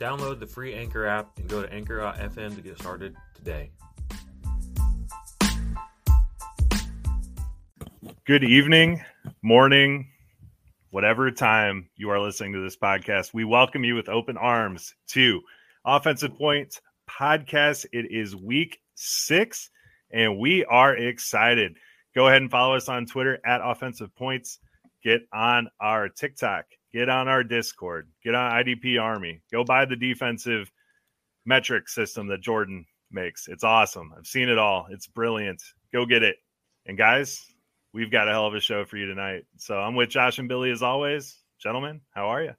Download the free Anchor app and go to anchor.fm to get started today. Good evening, morning, whatever time you are listening to this podcast. We welcome you with open arms to Offensive Points Podcast. It is week 6, and we are excited. Go ahead and follow us on Twitter at Offensive Points. Get on our TikTok. Get on our Discord. Get on IDP Army. Go buy the defensive metric system that Jordan makes. It's awesome. I've seen it all. It's brilliant. Go get it. And guys, we've got a hell of a show for you tonight. So I'm with Josh and Billy as always. Gentlemen, how are you?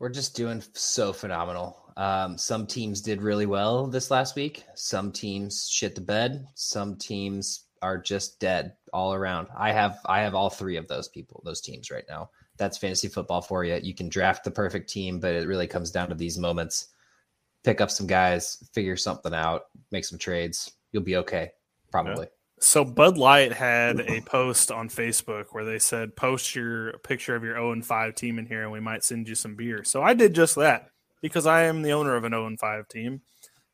We're just doing so phenomenal. Some teams did really well this last week. Some teams shit the bed. Some teams are just dead all around. I have all three of those people, those teams right now. That's fantasy football for you. You can draft the perfect team, but it really comes down to these moments. Pick up some guys, figure something out, make some trades. You'll be okay, probably. Yeah. So Bud Light had a post on Facebook where they said, post your picture of your 0-5 team in here and we might send you some beer. So I did just that because I am the owner of an 0-5 team.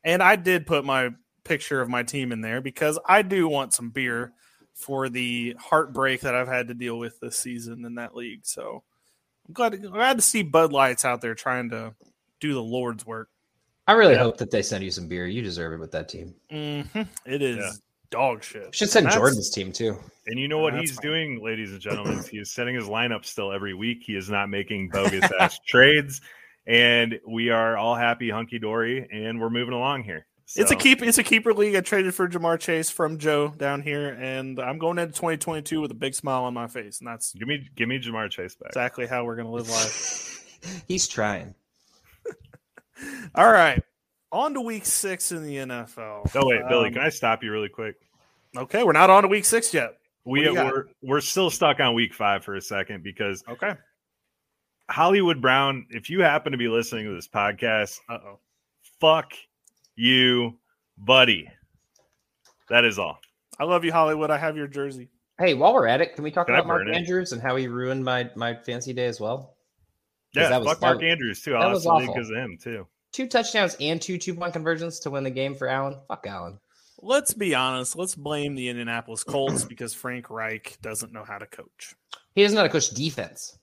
And I did put my picture of my team in there because I do want some beer for the heartbreak that I've had to deal with this season in that league. So I'm glad to see Bud Light's out there trying to do the Lord's work. I really hope that they send you some beer. You deserve it with that team. Mm-hmm. It is. Yeah. Dog shit. Should send Jordan's team too. And you know what he's doing, ladies and gentlemen? He is setting his lineup still every week. He is not making bogus ass trades, and we are all happy, hunky dory, and we're moving along here. So. It's a keeper league. I traded for Ja'Marr Chase from Joe down here, and I'm going into 2022 with a big smile on my face. And that's give me Ja'Marr Chase back. Exactly how we're gonna live life. He's trying. All right. On to week 6 in the NFL. Oh, wait, Billy, can I stop you really quick? Okay, we're not on to week 6 yet. We're still stuck on week 5 for a second because Hollywood Brown, if you happen to be listening to this podcast, fuck you, buddy. That is all. I love you, Hollywood. I have your jersey. Hey, while we're at it, can we talk about Mark Andrews and how he ruined my fancy day as well? Yeah, that was fuck Mark Andrews, too. I was awful because of him, too. 2 touchdowns and 2 2-point conversions to win the game for Allen. Fuck Allen. Let's be honest. Let's blame the Indianapolis Colts because Frank Reich doesn't know how to coach. He doesn't know how to coach defense.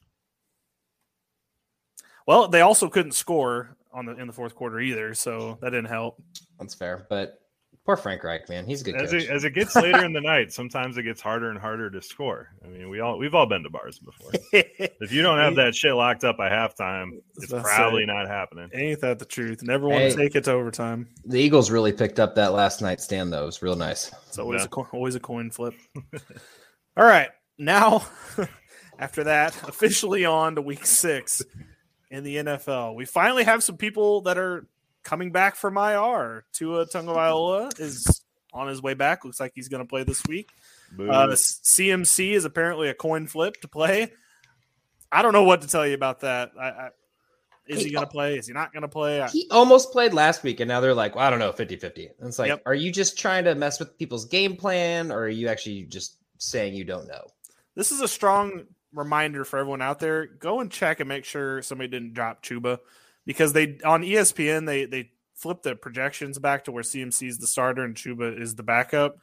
Well, they also couldn't score in the fourth quarter either, so that didn't help. That's fair, but poor Frank Reich, man. He's a good coach. As it gets later in the night, sometimes it gets harder and harder to score. I mean, we've all been to bars before. If you don't have that shit locked up by halftime, it's probably not happening. Ain't that the truth? Never want to take it to overtime. The Eagles really picked up that last night stand, though. It was real nice. It's always a coin flip. All right. Now, after that, officially on to week 6 in the NFL. We finally have some people that are coming back from IR. Tua Tagovailoa is on his way back. Looks like he's going to play this week. CMC is apparently a coin flip to play. I don't know what to tell you about that. Is he going to play? Is he not going to play? He almost played last week, and now they're like, well, I don't know, 50-50. And it's like, Are you just trying to mess with people's game plan, or are you actually just saying you don't know? This is a strong reminder for everyone out there. Go and check and make sure somebody didn't drop Chuba. Because on ESPN, they flip the projections back to where CMC is the starter and Chuba is the backup.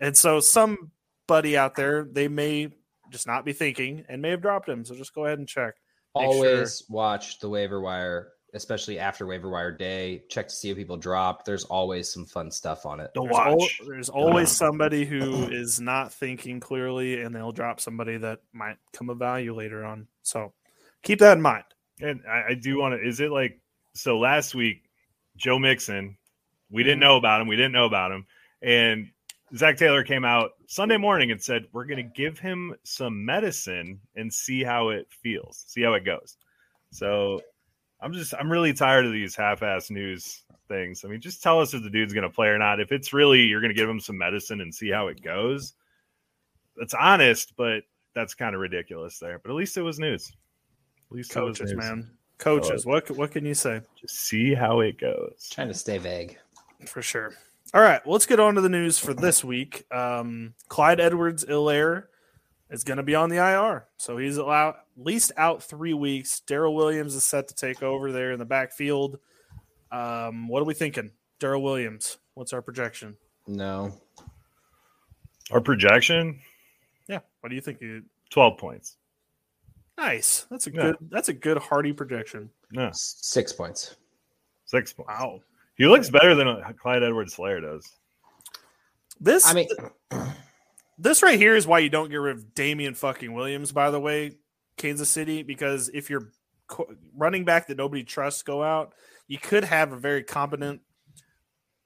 And so somebody out there, they may just not be thinking and may have dropped him. So just go ahead and check. Always watch the waiver wire, especially after waiver wire day. Check to see if people dropped. There's always some fun stuff on it. There's always somebody who is not thinking clearly, and they'll drop somebody that might come of value later on. So keep that in mind. And I do want to – is it like – so last week, Joe Mixon, we didn't know about him. And Zach Taylor came out Sunday morning and said, we're going to give him some medicine and see how it feels, see how it goes. So I'm really tired of these half-ass news things. I mean, just tell us if the dude's going to play or not. If it's really you're going to give him some medicine and see how it goes, that's honest, but that's kind of ridiculous there. But at least it was news. At least coaches, it was news. Man. Coaches, what can you say? Just see how it goes. Trying to stay vague. For sure. All right, well, let's get on to the news for this week. Clyde Edwards-Helaire is going to be on the IR, so he's at least out 3 weeks. Darrell Williams is set to take over there in the backfield. What are we thinking? Darrell Williams, what's our projection? No. Our projection? Yeah, what do you think? 12 points. Nice. That's a good hearty projection. No. 6 points. 6 points. Wow. He looks better than Clyde Edwards-Helaire does. This right here is why you don't get rid of Damian fucking Williams, by the way, Kansas City, because if your running back that nobody trusts go out, you could have a very competent,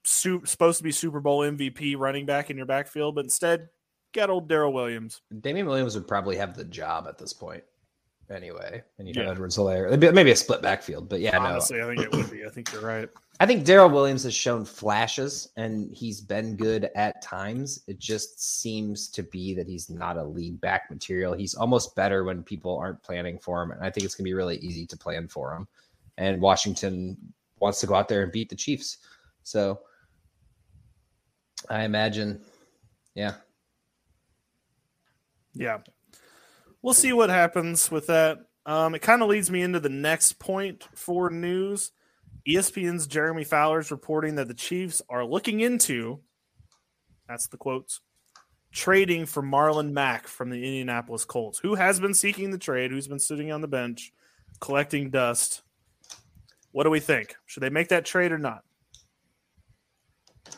supposed to be Super Bowl MVP running back in your backfield, but instead, get old Darrell Williams. Damian Williams would probably have the job at this point. Anyway, and you know Edwards-Helaire, maybe a split backfield, but yeah, honestly, no. I think it would be. I think you're right. I think Darrell Williams has shown flashes, and he's been good at times. It just seems to be that he's not a lead back material. He's almost better when people aren't planning for him, and I think it's gonna be really easy to plan for him. And Washington wants to go out there and beat the Chiefs, so I imagine, yeah. We'll see what happens with that. It kind of leads me into the next point for news. ESPN's Jeremy Fowler is reporting that the Chiefs are looking into, that's the quotes, trading for Marlon Mack from the Indianapolis Colts, who has been seeking the trade, who's been sitting on the bench, collecting dust. What do we think? Should they make that trade or not?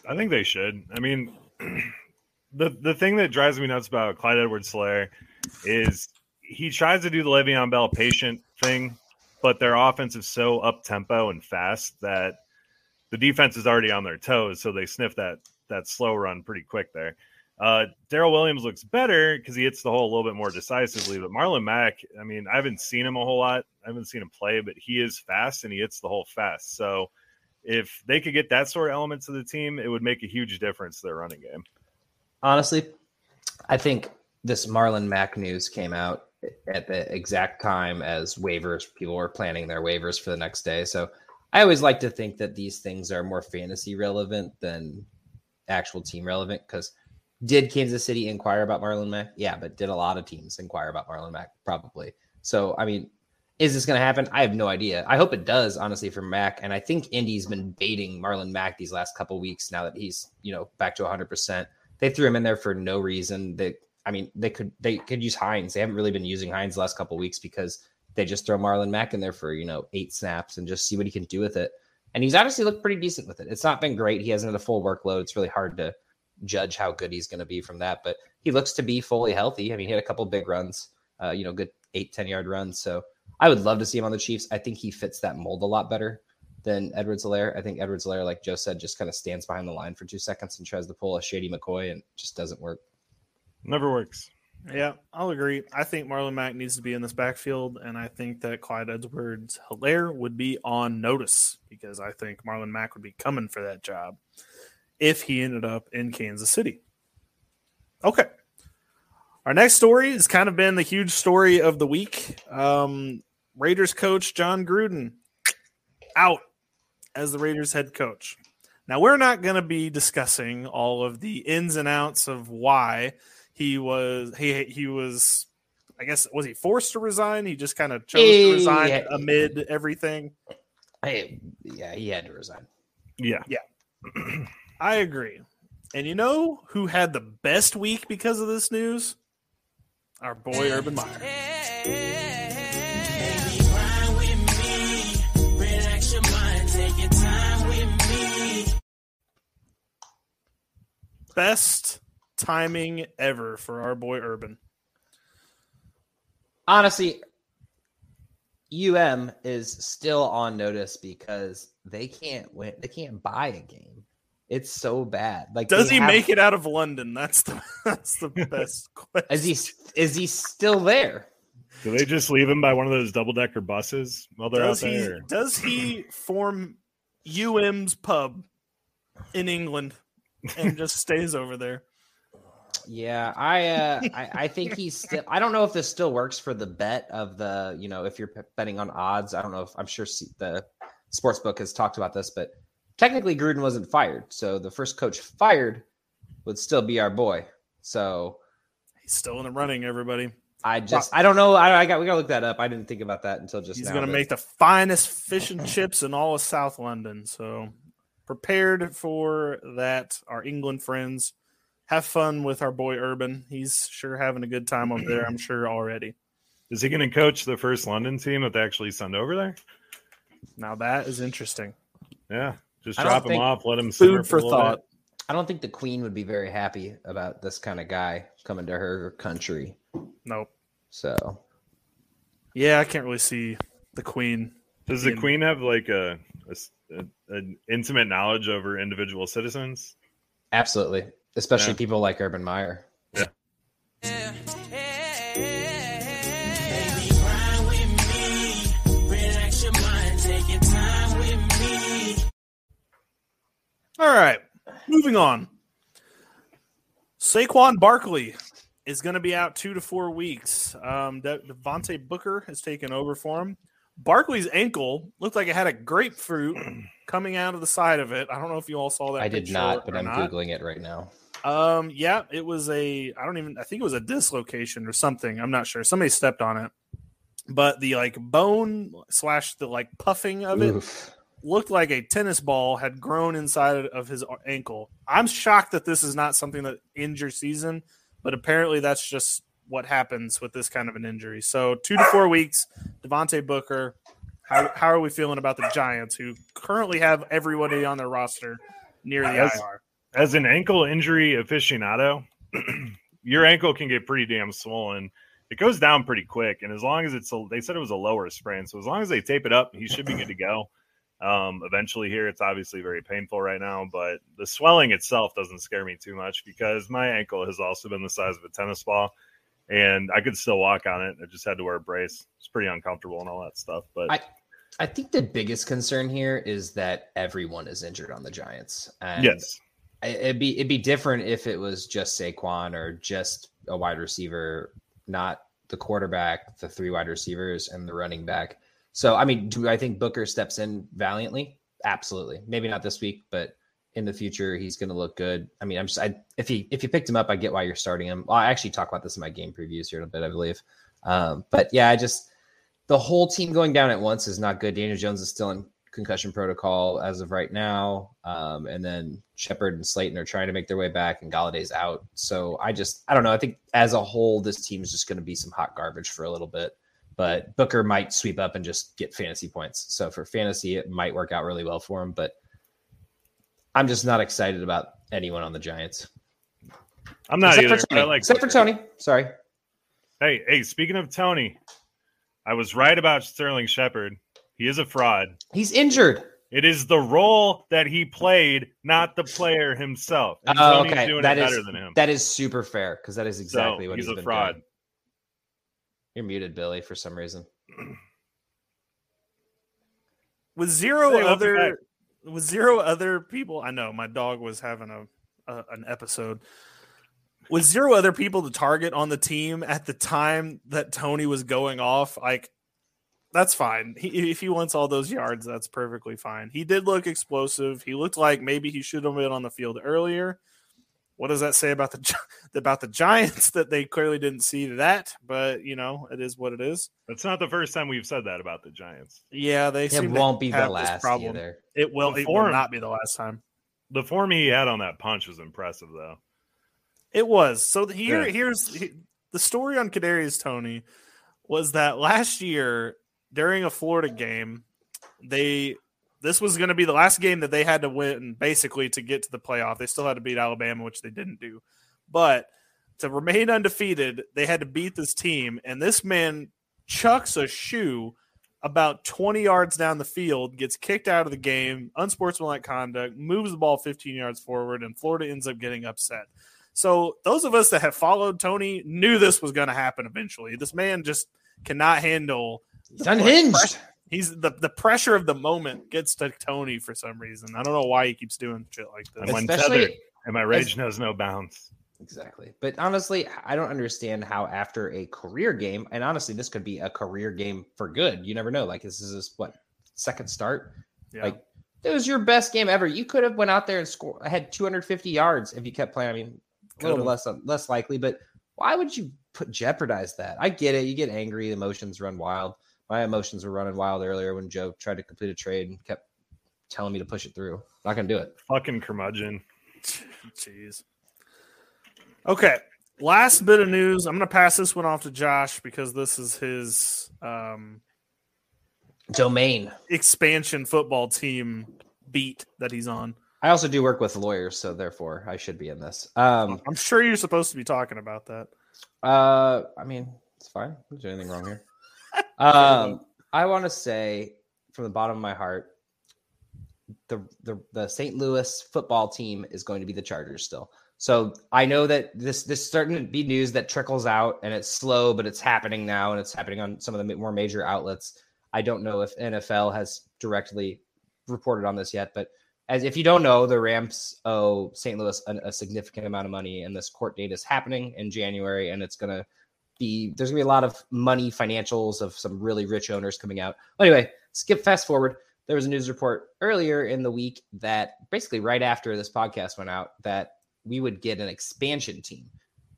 I think they should. I mean, the thing that drives me nuts about Clyde Edwards-Helaire is he tries to do the Le'Veon Bell patient thing, but their offense is so up-tempo and fast that the defense is already on their toes, so they sniff that slow run pretty quick there. Darrell Williams looks better because he hits the hole a little bit more decisively, but Marlon Mack, I mean, I haven't seen him a whole lot. I haven't seen him play, but he is fast, and he hits the hole fast. So if they could get that sort of element to the team, it would make a huge difference to their running game. Honestly, I think this Marlon Mack news came out at the exact time as waivers. People were planning their waivers for the next day. So I always like to think that these things are more fantasy relevant than actual team relevant. Because did Kansas City inquire about Marlon Mack? Yeah, but did a lot of teams inquire about Marlon Mack? Probably. So, I mean, is this going to happen? I have no idea. I hope it does, honestly, for Mack. And I think Indy's been baiting Marlon Mack these last couple weeks now that he's, back to 100%. They threw him in there for no reason. They could use Hines. They haven't really been using Hines the last couple of weeks because they just throw Marlon Mack in there for, 8 snaps and just see what he can do with it. And he's honestly looked pretty decent with it. It's not been great. He hasn't had a full workload. It's really hard to judge how good he's going to be from that, but he looks to be fully healthy. I mean, he had a couple big runs, good 8-10 yard runs. So I would love to see him on the Chiefs. I think he fits that mold a lot better than Edwards-Helaire. I think Edwards-Helaire, like Joe said, just kind of stands behind the line for 2 seconds and tries to pull a Shady McCoy and just doesn't work. Never works. Yeah, I'll agree. I think Marlon Mack needs to be in this backfield, and I think that Clyde Edwards-Helaire would be on notice because I think Marlon Mack would be coming for that job if he ended up in Kansas City. Okay. Our next story has kind of been the huge story of the week. Raiders coach Jon Gruden out as the Raiders head coach. Now, we're not going to be discussing all of the ins and outs of why he was, I guess, was he forced to resign? He just kind of chose to resign amid everything. He had to resign. Yeah. I agree. And you know who had the best week because of this news? Our boy Urban Meyer. Best timing ever for our boy Urban. Honestly, UM is still on notice because they can't win. They can't buy a game. It's so bad. Like, does he make it out of London? That's the best question. Is he still there? Do they just leave him by one of those double-decker buses while they're out there? Does he form UM's pub in England and just stays over there? Yeah, I think he's still – I don't know if this still works for the bet of the – you know, if you're betting on odds. I don't know if – I'm sure the sportsbook has talked about this, but technically Gruden wasn't fired. So the first coach fired would still be our boy. So he's still in the running, everybody. I don't know. We gotta look that up. I didn't think about that until just now. He's gonna make the finest fish and chips in all of South London. So prepared for that, our England friends. Have fun with our boy Urban. He's sure having a good time up there, I'm sure already. Is he gonna coach the first London team if they actually send over there? Now that is interesting. Yeah, just drop him off, let him simmer for thought. Bit. I don't think the Queen would be very happy about this kind of guy coming to her country. Nope. So, yeah, I can't really see the Queen. Does the Queen have like an intimate knowledge over individual citizens? Absolutely, especially people like Urban Meyer. Yeah. All right, moving on. Saquon Barkley is going to be out 2 to 4 weeks. Devontae Booker has taken over for him. Barkley's ankle looked like it had a grapefruit coming out of the side of it. I don't know if you all saw that. I did not, but I'm Googling it right now. Yeah, it was I think it was a dislocation or something. I'm not sure. Somebody stepped on it. But the like bone slash the like puffing of it looked like a tennis ball had grown inside of his ankle. I'm shocked that this is not something that ends your season. But apparently that's just what happens with this kind of an injury. So 2 to 4 weeks, Devontae Booker. How are we feeling about the Giants, who currently have everybody on their roster near the IR? As an ankle injury aficionado, your ankle can get pretty damn swollen. It goes down pretty quick, and as long as they said it was a lower sprain, so as long as they tape it up, he should be good to go. Eventually here, it's obviously very painful right now, but the swelling itself doesn't scare me too much because my ankle has also been the size of a tennis ball and I could still walk on it. I just had to wear a brace. It's pretty uncomfortable and all that stuff. But I think the biggest concern here is that everyone is injured on the Giants. And yes. It'd be different if it was just Saquon or just a wide receiver, not the quarterback, the three wide receivers and the running back. So, I mean, do I think Booker steps in valiantly? Absolutely. Maybe not this week, but in the future, he's going to look good. I mean, if you picked him up, I get why you're starting him. Well, I actually talk about this in my game previews here in a bit, I believe. But yeah, the whole team going down at once is not good. Daniel Jones is still in concussion protocol as of right now. And then Shepard and Slayton are trying to make their way back and Galladay's out. So I don't know. I think as a whole, this team is just going to be some hot garbage for a little bit. But Booker might sweep up and just get fantasy points. So for fantasy, it might work out really well for him. But I'm just not excited about anyone on the Giants. I'm not except either. For Tony. Except Booker. For Tony. Sorry. Hey, speaking of Tony, I was right about Sterling Shepard. He is a fraud. He's injured. It is the role that he played, not the player himself. And Tony's doing it better than him. That is super fair, because that is exactly what he's been fraud. Doing. You're muted, Billy, for some reason. With zero other people, I know my dog was having an episode. With zero other people to target on the team at the time that Tony was going off, like that's fine. If he wants all those yards, that's perfectly fine. He did look explosive. He looked like maybe he should have been on the field earlier. What does that say about the Giants that they clearly didn't see that? But, you know, it is what it is. It's not the first time we've said that about the Giants. Yeah, it won't be the last either. It will not be the last time. The form he had on that punch was impressive, though. It was. So here's the story on Kadarius Toney was that last year during a Florida game, they This was going to be the last game that they had to win basically to get to the playoff. They still had to beat Alabama, which they didn't do. But to remain undefeated, they had to beat this team. And this man chucks a shoe about 20 yards down the field, gets kicked out of the game, unsportsmanlike conduct, moves the ball 15 yards forward, and Florida ends up getting upset. So those of us that have followed Toney knew this was going to happen eventually. This man just cannot handle. He's unhinged. He's the pressure of the moment gets to Toney for some reason. I don't know why he keeps doing shit like that. I'm untethered, and my rage knows no bounds. Exactly. But honestly, I don't understand how after a career game, and honestly, this could be a career game for good. You never know. Like, this is his, second start? Yeah. Like, it was your best game ever. You could have went out there and scored. I had 250 yards if you kept playing. I mean, a little less likely, but why would you jeopardize that? I get it. You get angry. Emotions run wild. My emotions were running wild earlier when Joe tried to complete a trade and kept telling me to push it through. Not going to do it. Fucking curmudgeon. Jeez. Okay, last bit of news. I'm going to pass this one off to Josh because this is his domain expansion football team beat that he's on. I also do work with lawyers, so therefore I should be in this. I'm sure you're supposed to be talking about that. I mean, it's fine. I didn't do anything wrong here. I want to say from the bottom of my heart, the St. Louis football team is going to be the Chargers still. So I know that this is starting to be news that trickles out, and it's slow, but it's happening now, and it's happening on some of the more major outlets. I don't know if NFL has directly reported on this yet, but as if you don't know, the Rams owe St. Louis a significant amount of money, and this court date is happening in January, and it's going to be – there's going to be a lot of money financials of some really rich owners coming out. Anyway, fast forward. There was a news report earlier in the week that basically right after this podcast went out that we would get an expansion team,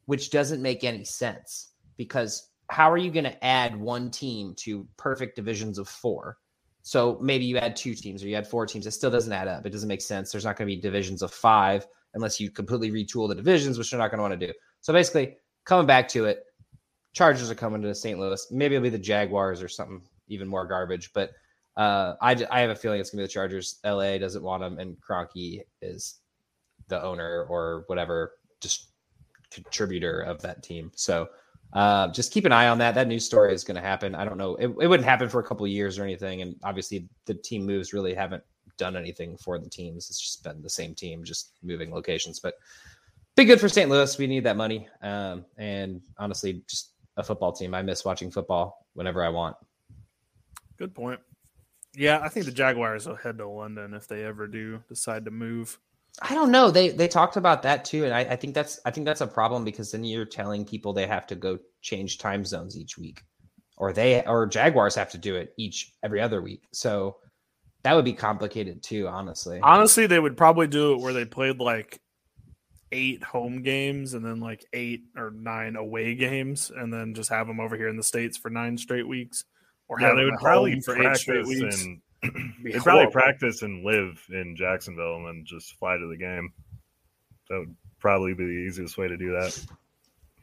which doesn't make any sense because how are you going to add one team to perfect divisions of four? So maybe you add two teams or you add four teams. It still doesn't add up. It doesn't make sense. There's not going to be divisions of five unless you completely retool the divisions, which you're not going to want to do. So basically coming back to it, Chargers are coming to St. Louis. Maybe it'll be the Jaguars or something even more garbage, but I have a feeling it's gonna be the Chargers. LA doesn't want them. And Kroenke is the owner or whatever, just contributor of that team. So just keep an eye on that. That news story is going to happen. I don't know. It wouldn't happen for a couple of years or anything. And obviously the team moves really haven't done anything for the teams. It's just been the same team, just moving locations, but be good for St. Louis. We need that money. And honestly, just a football team. I miss watching football whenever I want. Good point. Yeah. I think the Jaguars will head to London if they ever do decide to move. I don't know. They talked about that too, and I think that's a problem because then you're telling people they have to go change time zones each week, or Jaguars have to do it every other week. So that would be complicated too, honestly. Honestly, they would probably do it where they played 8 home games and then 8 or 9 away games, and then just have them over here in the States for 9 straight weeks, or have them probably for 8 straight weeks. They'd probably practice and live in Jacksonville and then just fly to the game. That would probably be the easiest way to do that.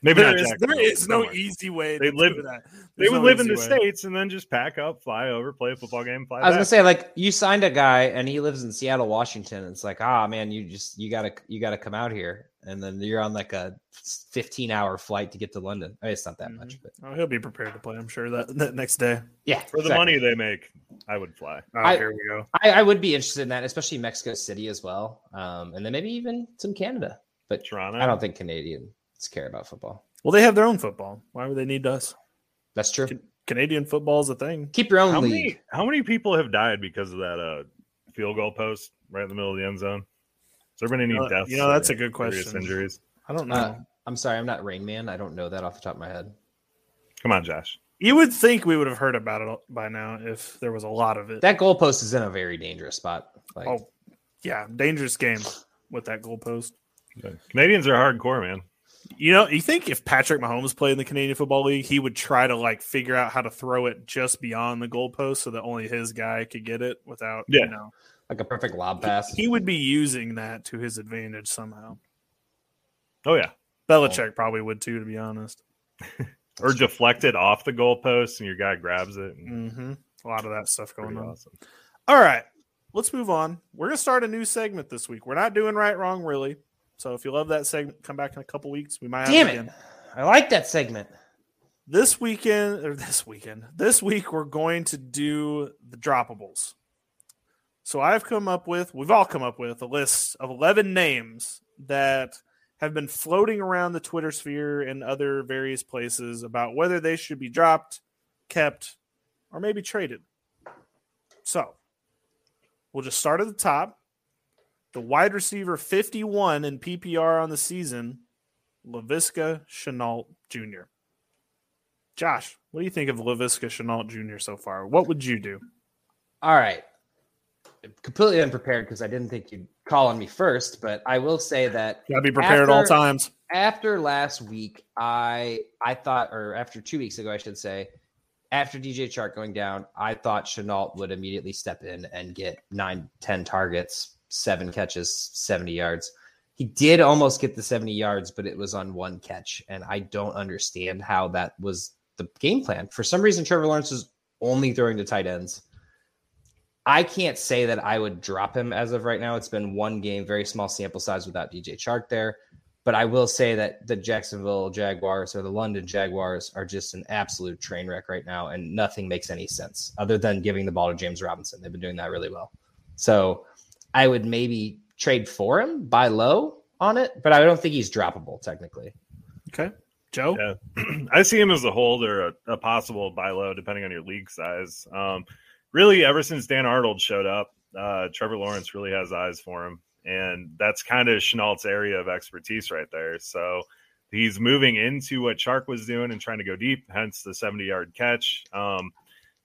Maybe not Jacksonville. There is no easy way to do that. They would live in the States and then just pack up, fly over, play a football game, fly back. I was going to say, you signed a guy and he lives in Seattle, Washington. It's man, you got to come out here. And then you're on a 15-hour flight to get to London. I mean, it's not that much, but he'll be prepared to play. I'm sure that next day. Yeah, for the money they make, I would fly. Here we go. I would be interested in that, especially Mexico City as well, and then maybe even some Canada. But Toronto. I don't think Canadians care about football. Well, they have their own football. Why would they need us? That's true. Canadian football is a thing. Keep your own league. How many people have died because of that field goal post right in the middle of the end zone? Has there been any deaths? That's a good question. Injuries? I don't know. I'm sorry, I'm not Rain Man. I don't know that off the top of my head. Come on, Josh. You would think we would have heard about it by now if there was a lot of it. That goalpost is in a very dangerous spot. Dangerous game with that goalpost. Okay. Canadians are hardcore, man. You think if Patrick Mahomes played in the Canadian Football League, he would try to figure out how to throw it just beyond the goalpost so that only his guy could get it without, a perfect lob pass. He would be using that to his advantage somehow. Oh, yeah. Belichick probably would, too, to be honest. Or deflect it off the goalpost and your guy grabs it. A lot of that stuff going on. Awesome. All right. let's move on. We're going to start a new segment this week. We're not doing right, wrong, really. So if you love that segment, come back in a couple weeks. We might have it again. I like that segment. This week, we're going to do the droppables. So we've all come up with a list of 11 names that have been floating around the Twitter sphere and other various places about whether they should be dropped, kept, or maybe traded. So we'll just start at the top. The wide receiver 51 in PPR on the season, Laviska Shenault Jr. Josh, what do you think of Laviska Shenault Jr. so far? What would you do? All right. Completely unprepared because I didn't think you'd call on me first, but I will say that gotta be prepared at all times. After last week, I thought, or after 2 weeks ago, I should say, after DJ Chark going down, I thought Shenault would immediately step in and get 9-10 targets, 7 catches, 70 yards. He did almost get the 70 yards, but it was on one catch, and I don't understand how that was the game plan. For some reason, Trevor Lawrence is only throwing to tight ends. I can't say that I would drop him as of right now. It's been one game, very small sample size without DJ Chark there. But I will say that the Jacksonville Jaguars or the London Jaguars are just an absolute train wreck right now, and nothing makes any sense other than giving the ball to James Robinson. They've been doing that really well. So I would maybe trade for him, buy low on it, but I don't think he's droppable technically. Okay. Joe? Yeah. I see him as a hold or a possible buy low depending on your league size. Really, ever since Dan Arnold showed up, Trevor Lawrence really has eyes for him. And that's kind of Chenault's area of expertise right there. So he's moving into what Chark was doing and trying to go deep, hence the 70-yard catch.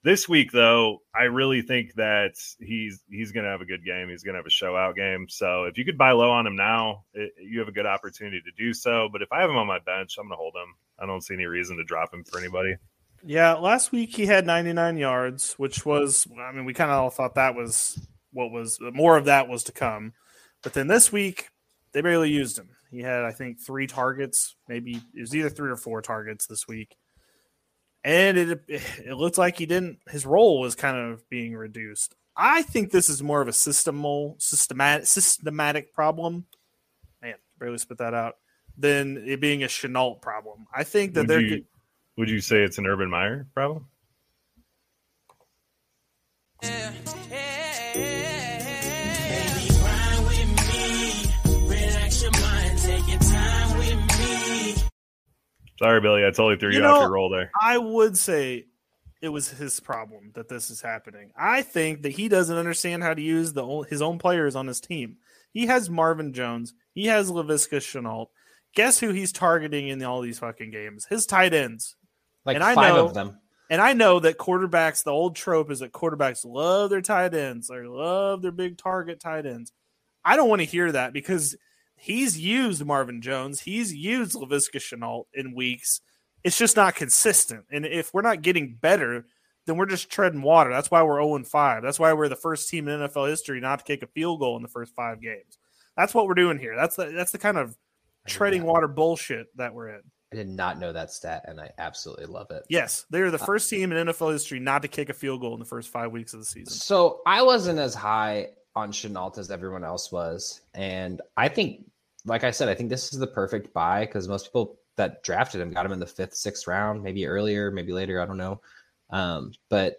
This week, though, I really think that he's going to have a good game. He's going to have a show-out game. So if you could buy low on him now, you have a good opportunity to do so. But if I have him on my bench, I'm going to hold him. I don't see any reason to drop him for anybody. Yeah, last week he had 99 yards, which was, I mean, we kind of all thought that was what was, more of that was to come. But then this week, they barely used him. He had, I think, 3 targets. Maybe it was either 3 or 4 targets this week. And it looked like he didn't, his role was kind of being reduced. I think this is more of a systematic problem. Man, barely spit that out. Than it being a Shenault problem. I think that would you say it's an Urban Meyer problem? Yeah. Sorry, Billy, I totally threw you off your roll there. I would say it was his problem that this is happening. I think that he doesn't understand how to use his own players on his team. He has Marvin Jones. He has Laviska Shenault. Guess who he's targeting in all these fucking games? His tight ends. Like 5 of them. And I know that quarterbacks, the old trope is that quarterbacks love their tight ends. They love their big target tight ends. I don't want to hear that because he's used Marvin Jones. He's used Laviska Shenault in weeks. It's just not consistent. And if we're not getting better, then we're just treading water. That's why we're 0-5. That's why we're the first team in NFL history not to kick a field goal in the first 5 games. That's what we're doing here. That's the kind of treading water bullshit that we're in. I did not know that stat, and I absolutely love it. Yes, they are the first team in NFL history not to kick a field goal in the first 5 weeks of the season. So I wasn't as high on Shenault as everyone else was, and I think, like I said, I think this is the perfect buy because most people that drafted him got him in the 5th, 6th round, maybe earlier, maybe later, I don't know. But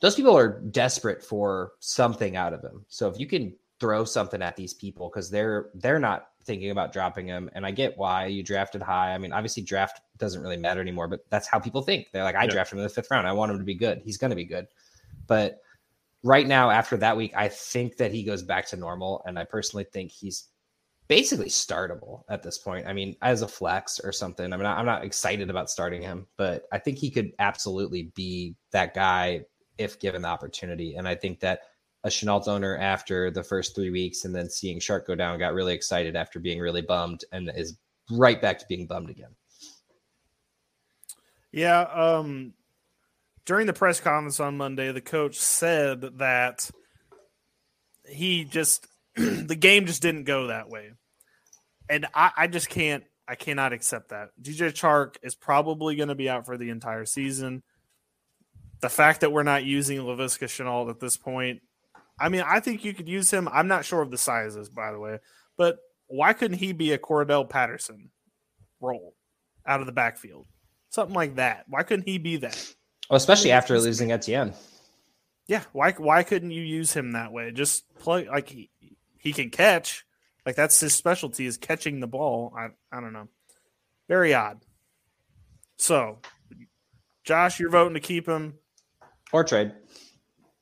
those people are desperate for something out of him. So if you can throw something at these people because they're not thinking about dropping him, and I get why you drafted high. I mean, obviously draft doesn't really matter anymore, but that's how people think. They're like, I drafted him in the 5th round. I want him to be good. He's going to be good. But right now, after that week, I think that he goes back to normal, and I personally think he's basically startable at this point. I mean, as a flex or something. I mean, I'm not excited about starting him, but I think he could absolutely be that guy if given the opportunity. And I think that a Shenault owner after the first 3 weeks and then seeing Chark go down got really excited after being really bummed and is right back to being bummed again. Yeah. During the press conference on Monday, the coach said that he just, the game just didn't go that way. And I cannot accept that. DJ Chark is probably going to be out for the entire season. The fact that we're not using Laviska Shenault at this point, I mean, I think you could use him. I'm not sure of the sizes, by the way, but why couldn't he be a Cordell Patterson role out of the backfield? Something like that. Why couldn't he be that? Well, especially after losing Etienne. Yeah. Why couldn't you use him that way? Just play like he can catch. Like that's his specialty is catching the ball. I don't know. Very odd. So, Josh, you're voting to keep him. Or trade.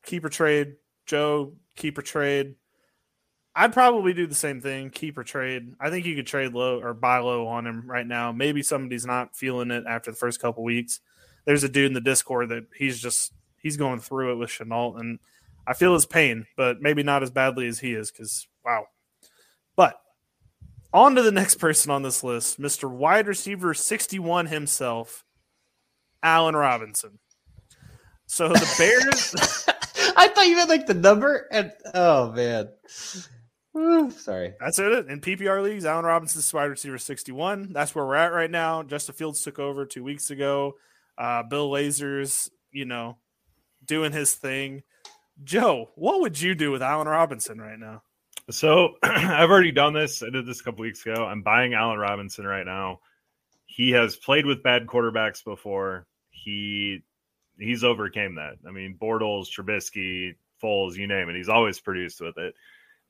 Keep or trade. Joe, keep or trade. I'd probably do the same thing, keep or trade. I think you could trade low or buy low on him right now. Maybe somebody's not feeling it after the first couple weeks. There's a dude in the Discord that he's going through it with Shenault, and I feel his pain, but maybe not as badly as he is because, wow. But on to the next person on this list, Mr. Wide Receiver 61 himself, Allen Robinson. So the Bears... I thought you meant like the number and oh man, ooh, sorry. That's it. In PPR leagues, Allen Robinson's wide receiver 61. That's where we're at right now. Justin Fields took over 2 weeks ago. Bill Lazor's, you know, doing his thing. Joe, what would you do with Allen Robinson right now? So I've already done this. I did this a couple weeks ago. I'm buying Allen Robinson right now. He has played with bad quarterbacks before. He's overcame that. I mean, Bortles, Trubisky, Foles, you name it. He's always produced with it.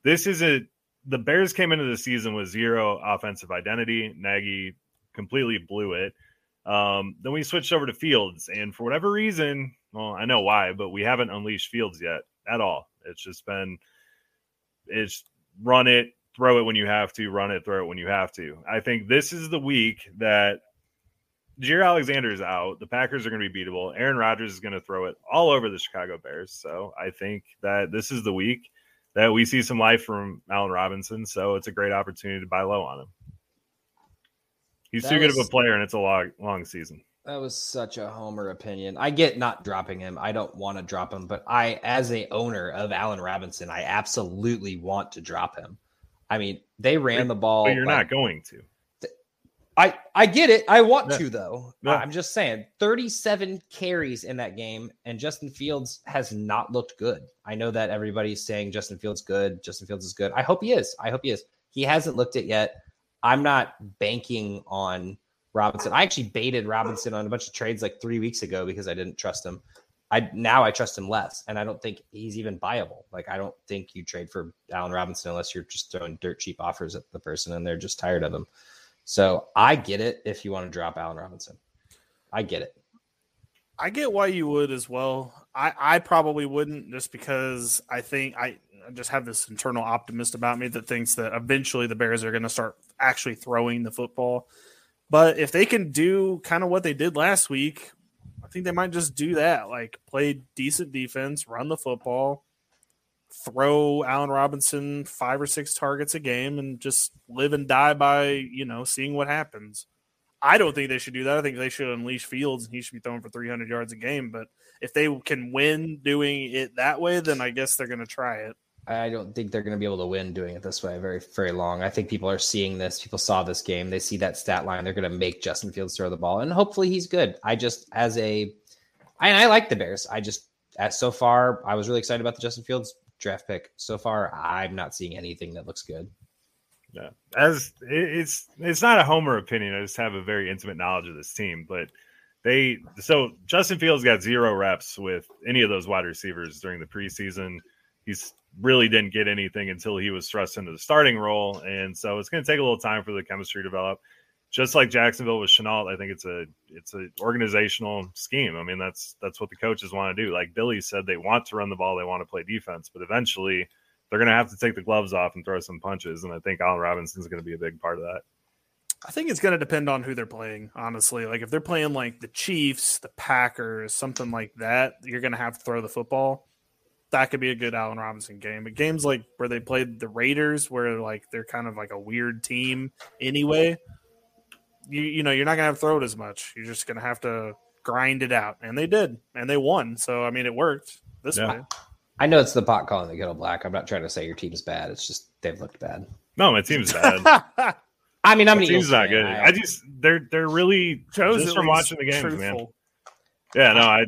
The Bears came into the season with zero offensive identity. Nagy completely blew it. Then we switched over to Fields. And for whatever reason, well, I know why, but we haven't unleashed Fields yet at all. It's just been, it's run it, throw it when you have to, run it, throw it when you have to. I think this is the week that Jair Alexander's out. The Packers are going to be beatable. Aaron Rodgers is going to throw it all over the Chicago Bears. So I think that this is the week that we see some life from Allen Robinson. So it's a great opportunity to buy low on him. He's too good of a player, and it's a long season. That was such a homer opinion. I get not dropping him. I don't want to drop him, but I, as a owner of Allen Robinson, I absolutely want to drop him. I mean, they ran the ball. But you're not going to. I get it. I want to, though. No. I'm just saying, 37 carries in that game, and Justin Fields has not looked good. I know that everybody's saying Justin Fields is good. I hope he is. He hasn't looked it yet. I'm not banking on Robinson. I actually baited Robinson on a bunch of trades like 3 weeks ago because I didn't trust him. Now I trust him less, and I don't think he's even buyable. Like, I don't think you trade for Allen Robinson unless you're just throwing dirt cheap offers at the person, and they're just tired of him. So I get it if you want to drop Allen Robinson. I get it. I get why you would as well. I probably wouldn't just because I think I just have this internal optimist about me that thinks that eventually the Bears are going to start actually throwing the football. But if they can do kind of what they did last week, I think they might just do that. Like play decent defense, run the football, throw Allen Robinson 5 or 6 targets a game and just live and die by, you know, seeing what happens. I don't think they should do that. I think they should unleash Fields and he should be throwing for 300 yards a game. But if they can win doing it that way, then I guess they're going to try it. I don't think they're going to be able to win doing it this way very, very long. I think people are seeing this. People saw this game. They see that stat line. They're going to make Justin Fields throw the ball and hopefully he's good. I like the Bears. So far, I was really excited about the Justin Fields draft pick. So far, I'm not seeing anything that looks good. Yeah, it's not a homer opinion. I just have a very intimate knowledge of this team. But Justin Fields got 0 reps with any of those wide receivers during the preseason. He's really didn't get anything until he was thrust into the starting role, and so it's going to take a little time for the chemistry to develop. Just like Jacksonville with Shenault, I think it's an organizational scheme. I mean, that's what the coaches want to do. Like Billy said, they want to run the ball, they want to play defense, but eventually they're going to have to take the gloves off and throw some punches. And I think Allen Robinson's going to be a big part of that. I think it's going to depend on who they're playing, honestly. Like if they're playing like the Chiefs, the Packers, something like that, you're going to have to throw the football. That could be a good Allen Robinson game. But games like where they played the Raiders, where like they're kind of like a weird team anyway. You know, you're not going to have to throw it as much. You're just going to have to grind it out. And they did. And they won. So, I mean, it worked this way. I know it's the pot calling the kettle black. I'm not trying to say your team's bad. It's just they've looked bad. No, my team's bad. I mean, my team's not good. I just – they're really – just from watching the games, truthful. Man. Yeah, no, I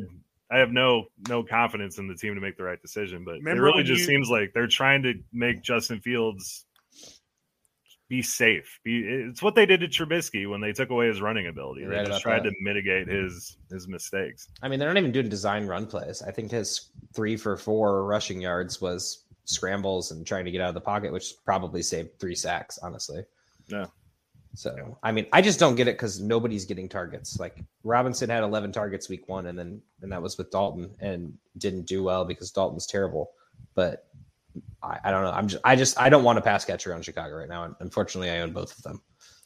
I have no confidence in the team to make the right decision, but it really just seems like they're trying to make Justin Fields be safe. It's what they did to Trubisky when they took away his running ability. They just tried to mitigate his mistakes. I mean, they're not even doing design run plays. I think his 3 for 4 rushing yards was scrambles and trying to get out of the pocket, which probably saved 3 sacks, honestly. Yeah. So, I mean, I just don't get it because nobody's getting targets. Like, Robinson had 11 targets week 1, and that was with Dalton, and didn't do well because Dalton's terrible. But I don't know. I don't want a pass catcher on Chicago right now. And unfortunately, I own both of them.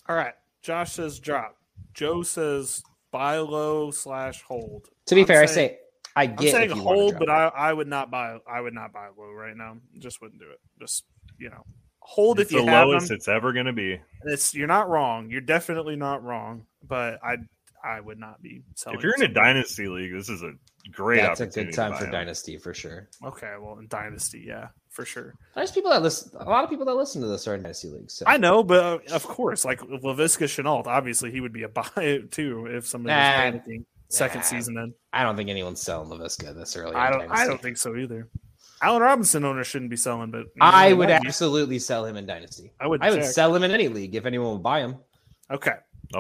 All right. Josh says drop. Joe says buy low / hold. To be fair, I'm saying hold, but I would not buy. I would not buy low right now. Just wouldn't do it. Just, you know. Hold if you have them. It's the lowest it's ever going to be. You're not wrong. You're definitely not wrong, but I would not be selling. If you're in a dynasty league, this is a great opportunity. That's a good time for dynasty for sure. Okay, well, in dynasty, yeah, for sure. There's people that listen. A lot of people that listen to this are in dynasty leagues. So. I know, but of course, like Laviska Shenault, obviously he would be a buy too if somebody was panicking. Second season in. I don't think anyone's selling Laviska this early. I don't think so either. Allen Robinson owners shouldn't be selling, but I would absolutely sell him in dynasty. I would sell him in any league if anyone would buy him. Okay,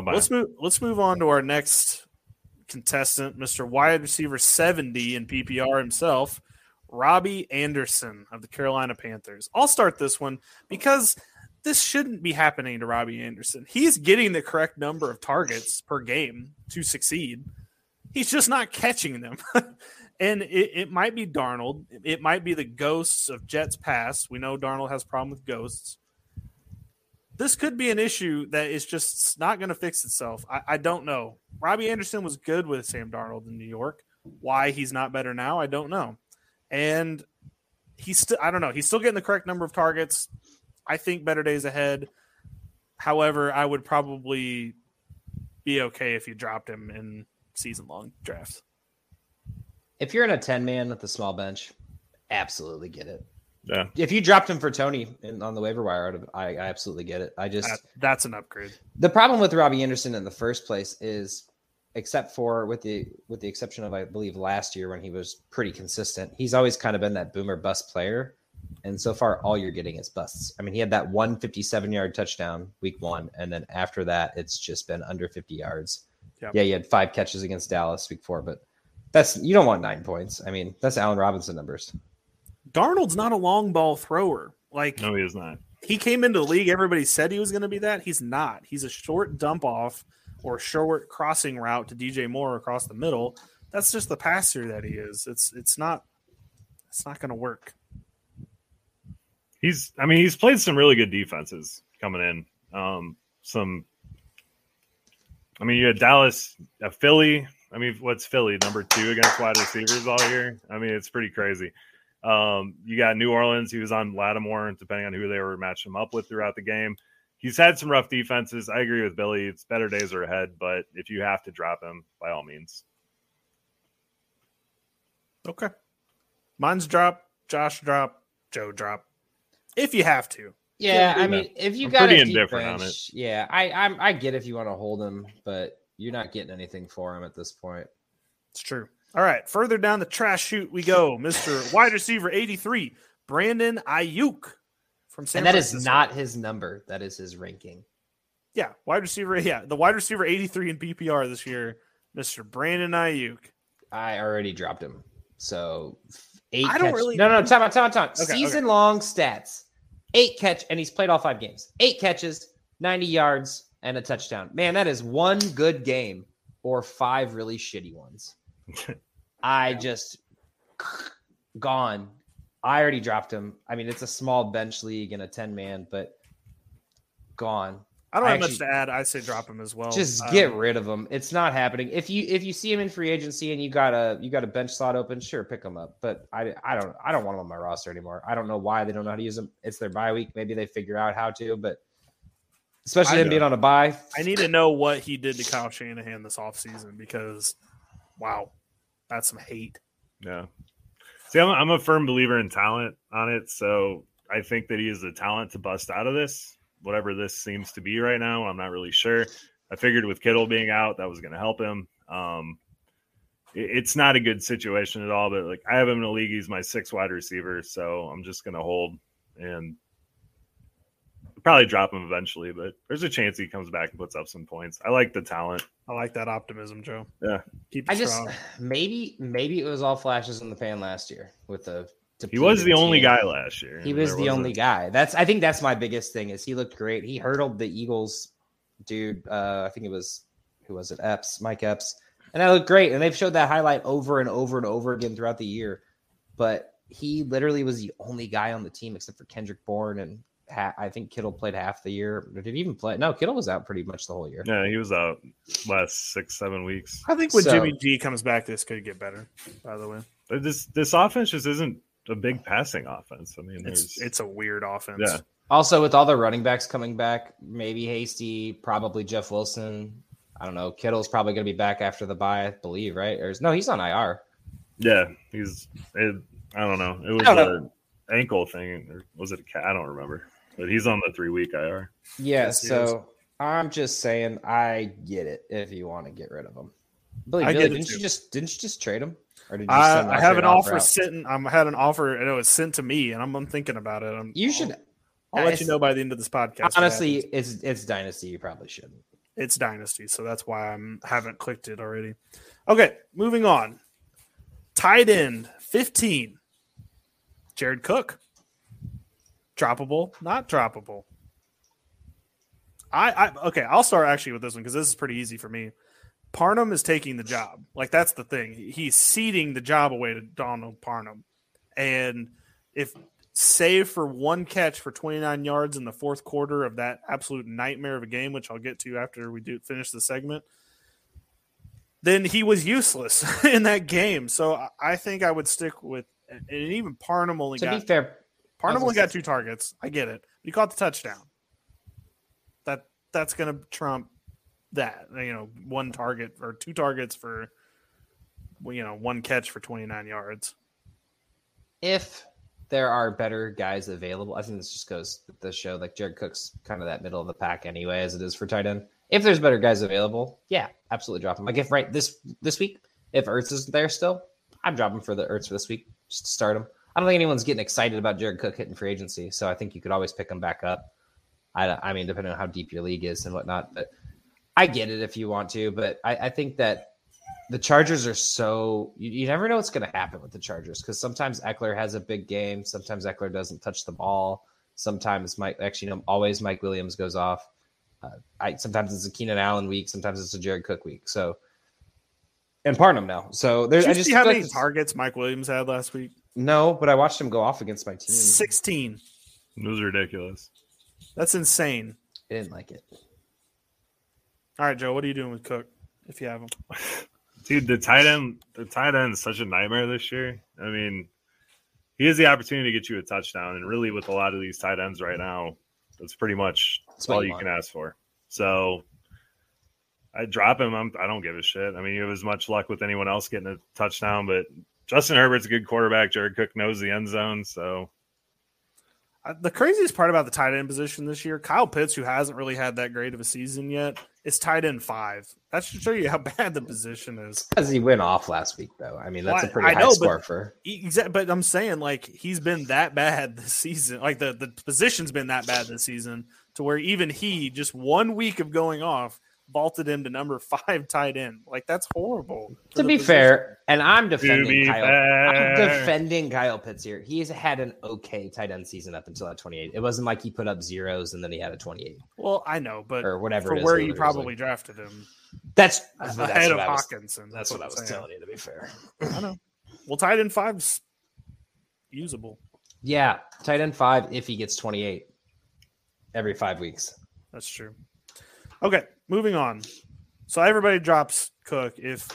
Let's move on to our next contestant, Mr. Wide Receiver 70 in PPR himself, Robbie Anderson of the Carolina Panthers. I'll start this one because this shouldn't be happening to Robbie Anderson. He's getting the correct number of targets per game to succeed. He's just not catching them. And it might be Darnold. It might be the ghosts of Jets past. We know Darnold has a problem with ghosts. This could be an issue that is just not going to fix itself. I don't know. Robbie Anderson was good with Sam Darnold in New York. Why he's not better now, I don't know. And he's still getting the correct number of targets. I think better days ahead. However, I would probably be okay if you dropped him in season-long drafts. If you're in a 10-man with a small bench, absolutely get it. Yeah. If you dropped him for Toney on the waiver wire, I absolutely get it. That's an upgrade. The problem with Robbie Anderson in the first place is, except for with the exception of, I believe, last year when he was pretty consistent, he's always kind of been that boomer bust player. And so far, all you're getting is busts. I mean, he had that 157-yard touchdown week 1, and then after that, it's just been under 50 yards. Yep. Yeah, he had 5 catches against Dallas week 4, but you don't want 9 points. I mean, that's Allen Robinson numbers. Darnold's not a long ball thrower. No, he is not. He came into the league. Everybody said he was going to be that. He's not. He's a short dump off or short crossing route to DJ Moore across the middle. That's just the passer that he is. It's not going to work. He's played some really good defenses coming in. You had Dallas, Philly. What's Philly? Number 2 against wide receivers all year. It's pretty crazy. You got New Orleans. He was on Lattimore, depending on who they were matching him up with throughout the game. He's had some rough defenses. I agree with Billy. It's better days are ahead, but if you have to drop him, by all means. Okay. Mine's drop. Josh drop. Joe drop. If you have to. Yeah, if you got pretty indifferent on it. Yeah, I get if you want to hold him, but you're not getting anything for him at this point. It's true. All right. Further down the trash chute we go. Mr. Wide Receiver 83, Brandon Ayuk from San Francisco. And that is not his number. That is his ranking. Yeah. Wide receiver. Yeah. The wide receiver 83 in PPR this year, Mr. Brandon Ayuk. I already dropped him. So 8 I don't catch. Really. No. Time. Okay, season-long stats. 8 catch. And he's played all 5 games. 8 catches, 90 yards. And a touchdown. Man, that is 1 good game or 5 really shitty ones. Gone. I already dropped him. It's a small bench league and a 10-man, but gone. I don't have much to add. I say drop him as well. Just get rid of him. It's not happening. If you see him in free agency and you got a bench slot open, sure, pick him up. But I don't want him on my roster anymore. I don't know why they don't know how to use him. It's their bye week. Maybe they figure out how to, but. Especially him being on a bye. I need to know what he did to Kyle Shanahan this offseason because, wow, that's some hate. Yeah. See, I'm a firm believer in talent on it, so I think that he is the talent to bust out of this, whatever this seems to be right now. I'm not really sure. I figured with Kittle being out, that was going to help him. it's not a good situation at all. But like, I have him in a league. He's my sixth wide receiver, so I'm just going to hold and probably drop him eventually. But there's a chance he comes back and puts up some points. I like the talent. I like that optimism, Joe. Yeah, keep it strong. Maybe it was all flashes in the pan last year with the. He was the only guy last year. He was the only guy. I think that's my biggest thing is he looked great. He hurdled the Eagles dude. I think it was, who was it? Mike Epps. And that looked great. And they've showed that highlight over and over and over again throughout the year. But he literally was the only guy on the team except for Kendrick Bourne. And I think Kittle played half the year. Did he even play? No, Kittle was out pretty much the whole year. Yeah, he was out last 6-7 weeks. I think when Jimmy G comes back, this could get better, by the way. This offense just isn't a big passing offense. I mean, it's a weird offense. Yeah. Also, with all the running backs coming back, maybe Hasty, probably Jeff Wilson. I don't know. Kittle's probably going to be back after the bye, I believe, right? Or no, he's on IR. Yeah, I don't know. It was an ankle thing, or was it a cat? I don't remember. But he's on the 3-week IR. Yeah. Yes, so I'm just saying, I get it if you want to get rid of him. Billy, didn't you just trade him? I have an offer sitting. I had an offer, and it was sent to me, and I'm thinking about it. I'll let you know by the end of this podcast. Honestly, it's Dynasty. You probably shouldn't. It's Dynasty, so that's why I haven't clicked it already. Okay, moving on. Tight end 15. Jared Cook. Droppable, not droppable. Okay. I'll start actually with this one because this is pretty easy for me. Parham is taking the job. Like, that's the thing. He's ceding the job away to Donald Parham. And if, save for one catch for 29 yards in the fourth quarter of that absolute nightmare of a game, which I'll get to after we finish the segment, then he was useless in that game. So I think I would stick with – and even Parham only got – to be fair, Parham only got 2 targets. I get it. But he caught the touchdown. That's going to trump – that, you know, 1 target or 2 targets for, you know, 1 catch for 29 yards. If there are better guys available, I think this just goes with the show. Like, Jared Cook's kind of that middle of the pack anyway, as it is for tight end. If there's better guys available, yeah, absolutely drop him. Like, if this week, if Ertz isn't there still, I'm dropping for the Ertz for this week. Just to start him. I don't think anyone's getting excited about Jared Cook hitting free agency, so I think you could always pick him back up. I mean, depending on how deep your league is and whatnot, but I get it if you want to, but I think that the Chargers are so – you never know what's going to happen with the Chargers because sometimes Eckler has a big game. Sometimes Eckler doesn't touch the ball. Sometimes always Mike Williams goes off. Sometimes it's a Keenan Allen week. Sometimes it's a Jared Cook week. So, and Parham now. So there's – Did you see how many targets Mike Williams had last week? No, but I watched him go off against my team. 16. It was ridiculous. That's insane. I didn't like it. All right, Joe, what are you doing with Cook if you have him? Dude, the tight end is such a nightmare this year. I mean, he has the opportunity to get you a touchdown, and really with a lot of these tight ends right now, that's pretty much all you can ask for. So I drop him. I don't give a shit. I mean, you have as much luck with anyone else getting a touchdown, but Justin Herbert's a good quarterback. Jared Cook knows the end zone, so – the craziest part about the tight end position this year, Kyle Pitts, who hasn't really had that great of a season yet, is tight end 5. That should show you how bad the position is. Because he went off last week, though. I mean, that's a pretty high score for. But I'm saying, like, he's been that bad this season. Like, the position's been that bad this season to where even he, just 1 week of going off, vaulted him to number 5 tight end. Like, that's horrible. To be fair, and I'm defending Kyle Pitts here. He's had an okay tight end season up until that 28. It wasn't like he put up zeros and then he had a 28. Well, I know, but or whatever. For where you probably drafted him. That's ahead of Hawkinson. That's what I was telling you, to be fair. I know. Well, tight end 5's usable. Yeah, tight end 5 if he gets 28 every 5 weeks. That's true. Okay, moving on. So everybody drops Cook if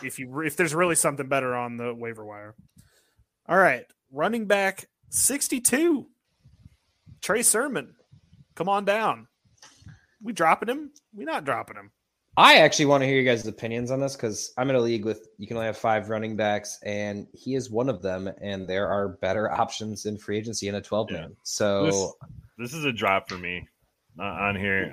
there's really something better on the waiver wire. All right, running back 62, Trey Sermon, come on down. We dropping him? We not dropping him? I actually want to hear you guys' opinions on this because I'm in a league with you can only have 5 running backs, and he is one of them. And there are better options in free agency in a 12-man. Yeah. So this is a drop for me. On here,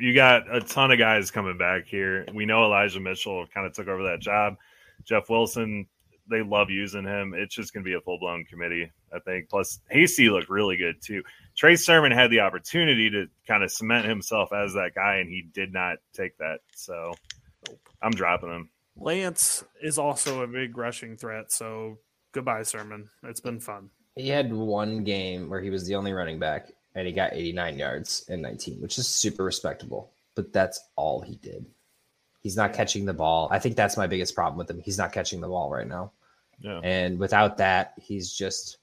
you got a ton of guys coming back here. We know Elijah Mitchell kind of took over that job. Jeff Wilson, they love using him. It's just going to be a full-blown committee, I think. Plus, Hasty looked really good, too. Trey Sermon had the opportunity to kind of cement himself as that guy, and he did not take that. So, I'm dropping him. Lance is also a big rushing threat, so goodbye, Sermon. It's been fun. He had one game where he was the only running back, and he got 89 yards and 19, which is super respectable. But that's all he did. He's not catching the ball. I think that's my biggest problem with him. He's not catching the ball right now. Yeah. And without that, he's just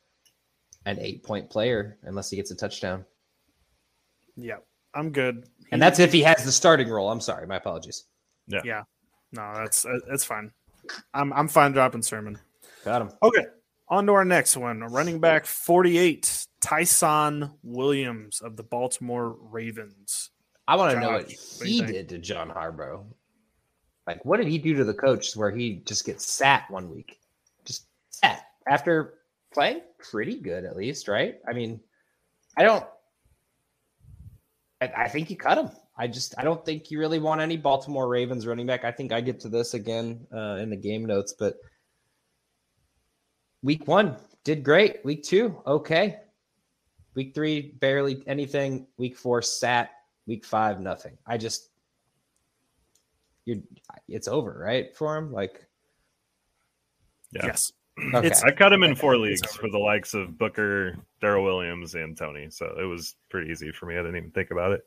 an 8-point player unless he gets a touchdown. Yeah, I'm good. And that's if he has the starting role. I'm sorry. My apologies. Yeah. No, that's fine. I'm fine dropping Sermon. Got him. Okay. On to our next one. Running back 48, Ty'Son Williams of the Baltimore Ravens. I want to know what he did to John Harbaugh. Like, what did he do to the coach where he just gets sat one week? Just sat after playing pretty good, at least, right? I mean, I think you cut him. I don't think you really want any Baltimore Ravens running back. I think I get to this again in the game notes, but week one did great. Week two, okay. Week three, barely anything. Week four, sat. Week five, nothing. It's over, right, for him? Like, yeah. Yes. Okay. I cut him in 4 leagues for the likes of Booker, Darrell Williams, and Tony, so it was pretty easy for me. I didn't even think about it.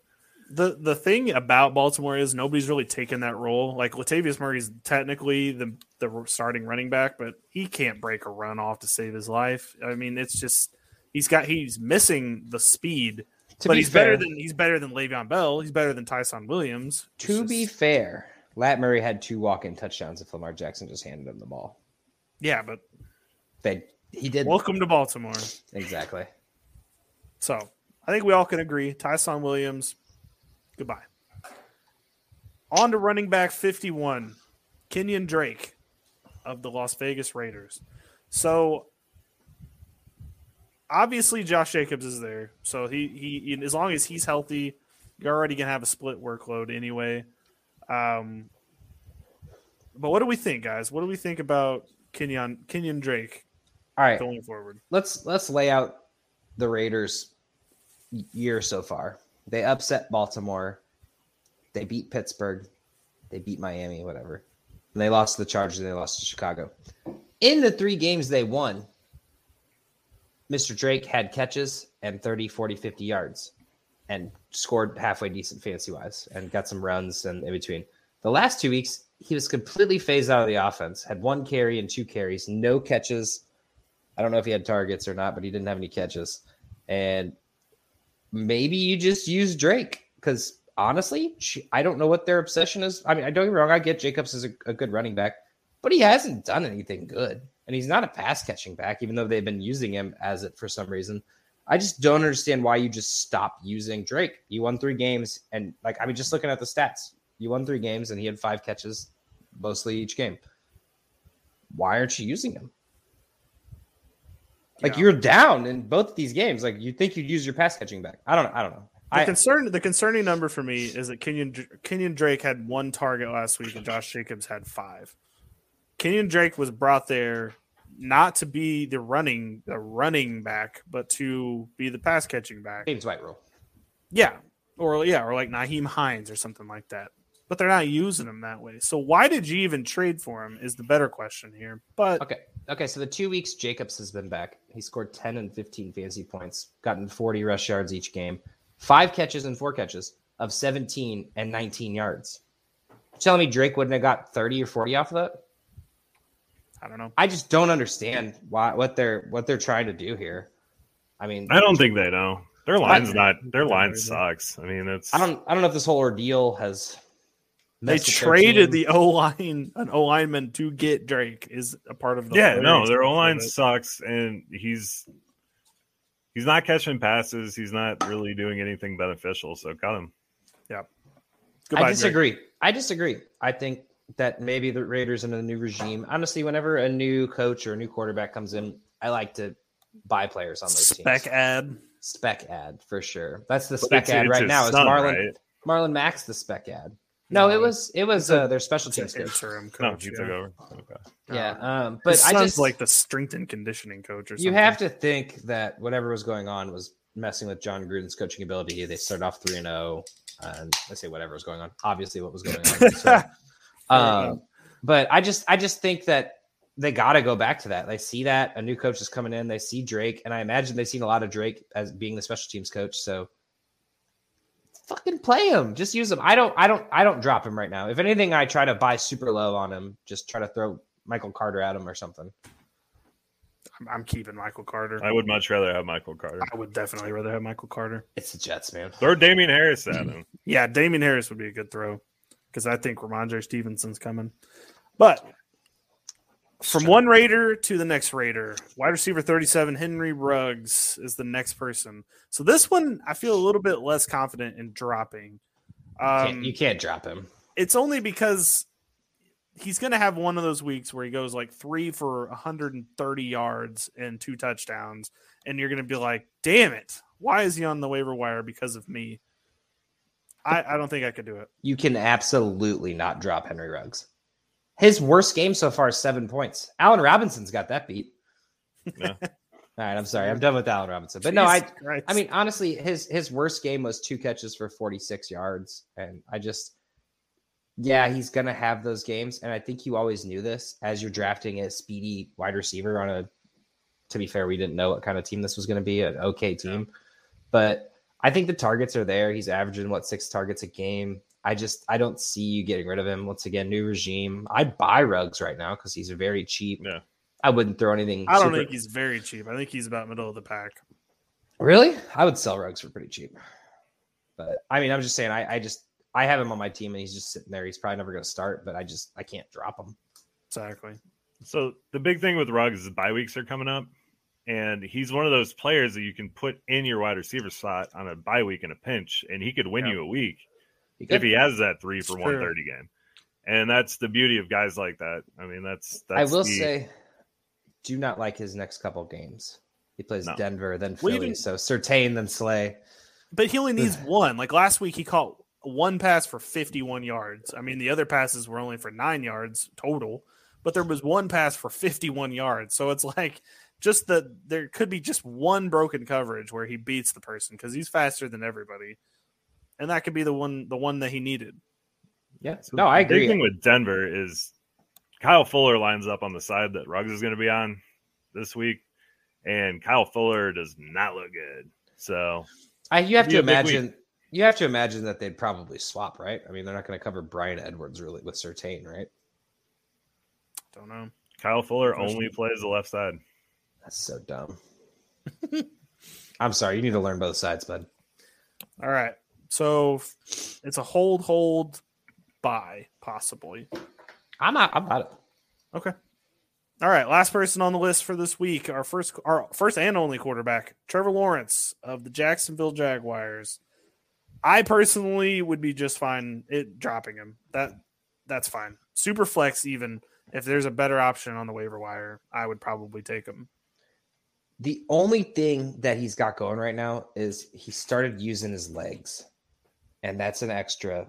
The thing about Baltimore is nobody's really taken that role. Like, Latavius Murray's technically the starting running back, but he can't break a run off to save his life. I mean, it's just he's missing the speed. He's better than Le'Veon Bell. He's better than Ty'Son Williams. Be fair, Lat Murray had 2 walk-in touchdowns if Lamar Jackson just handed him the ball. Yeah, but he did. Welcome to Baltimore. Exactly. So I think we all can agree, Ty'Son Williams. Goodbye. On to running back 51, Kenyan Drake of the Las Vegas Raiders. So obviously Josh Jacobs is there. So he as long as he's healthy, you're already going to have a split workload anyway. But what do we think, guys? What do we think about Kenyan Drake? All right, going forward, let's lay out the Raiders' year so far. They upset Baltimore. They beat Pittsburgh. They beat Miami, whatever. And they lost to the Chargers. They lost to Chicago. In the 3 games they won, Mr. Drake had catches and 30, 40, 50 yards and scored halfway decent fantasy-wise and got some runs and in between. The last 2 weeks, he was completely phased out of the offense, had 1 carry and 2 carries, no catches. I don't know if he had targets or not, but he didn't have any catches. And maybe you just use Drake because, honestly, I don't know what their obsession is. I mean, I don't get me wrong. I get Jacobs is a good running back, but he hasn't done anything good, and he's not a pass-catching back, even though they've been using him as it for some reason. I just don't understand why you just stop using Drake. You won 3 games, and, just looking at the stats, you won 3 games, and he had 5 catches mostly each game. Why aren't you using him? Like, you're down in both of these games. Like, you think you'd use your pass catching back. I don't know. The concerning number for me is that Kenyan Drake had 1 target last week and Josh Jacobs had 5. Kenyan Drake was brought there not to be the running back, but to be the pass catching back. James White rule. Yeah. Or like Naheem Hines or something like that. But they're not using him that way. So why did you even trade for him is the better question here. But okay. So the 2 weeks Jacobs has been back, he scored 10 and 15 fantasy points, gotten 40 rush yards each game, 5 catches and 4 catches of 17 and 19 yards. You're telling me Drake wouldn't have got 30 or 40 off of that? I don't know. I just don't understand what they're trying to do here. I mean, I don't think they know. Their line sucks. I mean, I don't know if this whole ordeal has. They traded the O-lineman to get Drake is a part of the their O-line sucks, and he's not catching passes. He's not really doing anything beneficial, so cut him. Yeah. Goodbye, I disagree. I think that maybe the Raiders in a new regime, honestly, whenever a new coach or a new quarterback comes in, I like to buy players on those teams. Spec ad, for sure. That's the spec ad right now. Marlon Mack's the spec ad. No, it was their special teams coach. Interim coach. Okay. Yeah, but I just like the strength and conditioning coach or something. You have to think that whatever was going on was messing with John Gruden's coaching ability. They started off 3-0, and I say whatever was going on. Obviously, what was going on. So, but I just think that they got to go back to that. They see that a new coach is coming in. They see Drake, and I imagine they've seen a lot of Drake as being the special teams coach. So. Fucking play him. Just use him. I don't drop him right now. If anything, I try to buy super low on him. Just try to throw Michael Carter at him or something. I'm keeping Michael Carter. I would much rather have Michael Carter. I would definitely rather have Michael Carter. It's the Jets, man. Throw Damian Harris at him. Yeah, Damian Harris would be a good throw because I think Ramondre Stevenson's coming. But from one Raider to the next Raider, wide receiver 37, Henry Ruggs is the next person. So this one, I feel a little bit less confident in dropping. You can't drop him. It's only because he's going to have one of those weeks where he goes like 3 for 130 yards and 2 touchdowns. And you're going to be like, damn it. Why is he on the waiver wire because of me? I don't think I could do it. You can absolutely not drop Henry Ruggs. His worst game so far is 7 points. Allen Robinson's got that beat. Yeah. All right, I'm sorry. I'm done with Allen Robinson. But no, I mean, honestly, his worst game was 2 catches for 46 yards. And I just, yeah, he's going to have those games. And I think you always knew this as you're drafting a speedy wide receiver on a, to be fair, we didn't know what kind of team this was going to be, an okay team. Yeah. But I think the targets are there. He's averaging, 6 targets a game. I don't see you getting rid of him. Once again, new regime. I'd buy Ruggs right now because he's very cheap. Yeah. I wouldn't throw anything. I don't think he's very cheap. I think he's about middle of the pack. Really? I would sell Ruggs for pretty cheap. But I mean, I'm just saying, I have him on my team and he's just sitting there. He's probably never going to start, but I can't drop him. Exactly. So the big thing with Ruggs is bye weeks are coming up. And he's one of those players that you can put in your wide receiver slot on a bye week in a pinch, and he could win you a week. If he has that 3 for 130 game. And that's the beauty of guys like that. I mean, that's I will say, do not like his next couple of games. He plays Denver, then Philly, so Surtain, then Slay. But he only needs one. Like last week, he caught one pass for 51 yards. I mean, the other passes were only for 9 yards total, but there was one pass for 51 yards. So it's like just there could be just one broken coverage where he beats the person because he's faster than everybody. And that could be the one that he needed. Yeah. So no, I agree. The big thing with Denver is Kyle Fuller lines up on the side that Ruggs is going to be on this week. And Kyle Fuller does not look good. So you have to imagine that they'd probably swap, right? I mean, they're not going to cover Brian Edwards really with Surtain, right? Don't know. Kyle Fuller only plays the left side. That's so dumb. I'm sorry. You need to learn both sides, bud. All right. So it's a hold buy, possibly. I'm not. Okay. All right. Last person on the list for this week, our first and only quarterback, Trevor Lawrence of the Jacksonville Jaguars. I personally would be just fine dropping him. That's fine. Super flex, even if there's a better option on the waiver wire, I would probably take him. The only thing that he's got going right now is he started using his legs. And that's an extra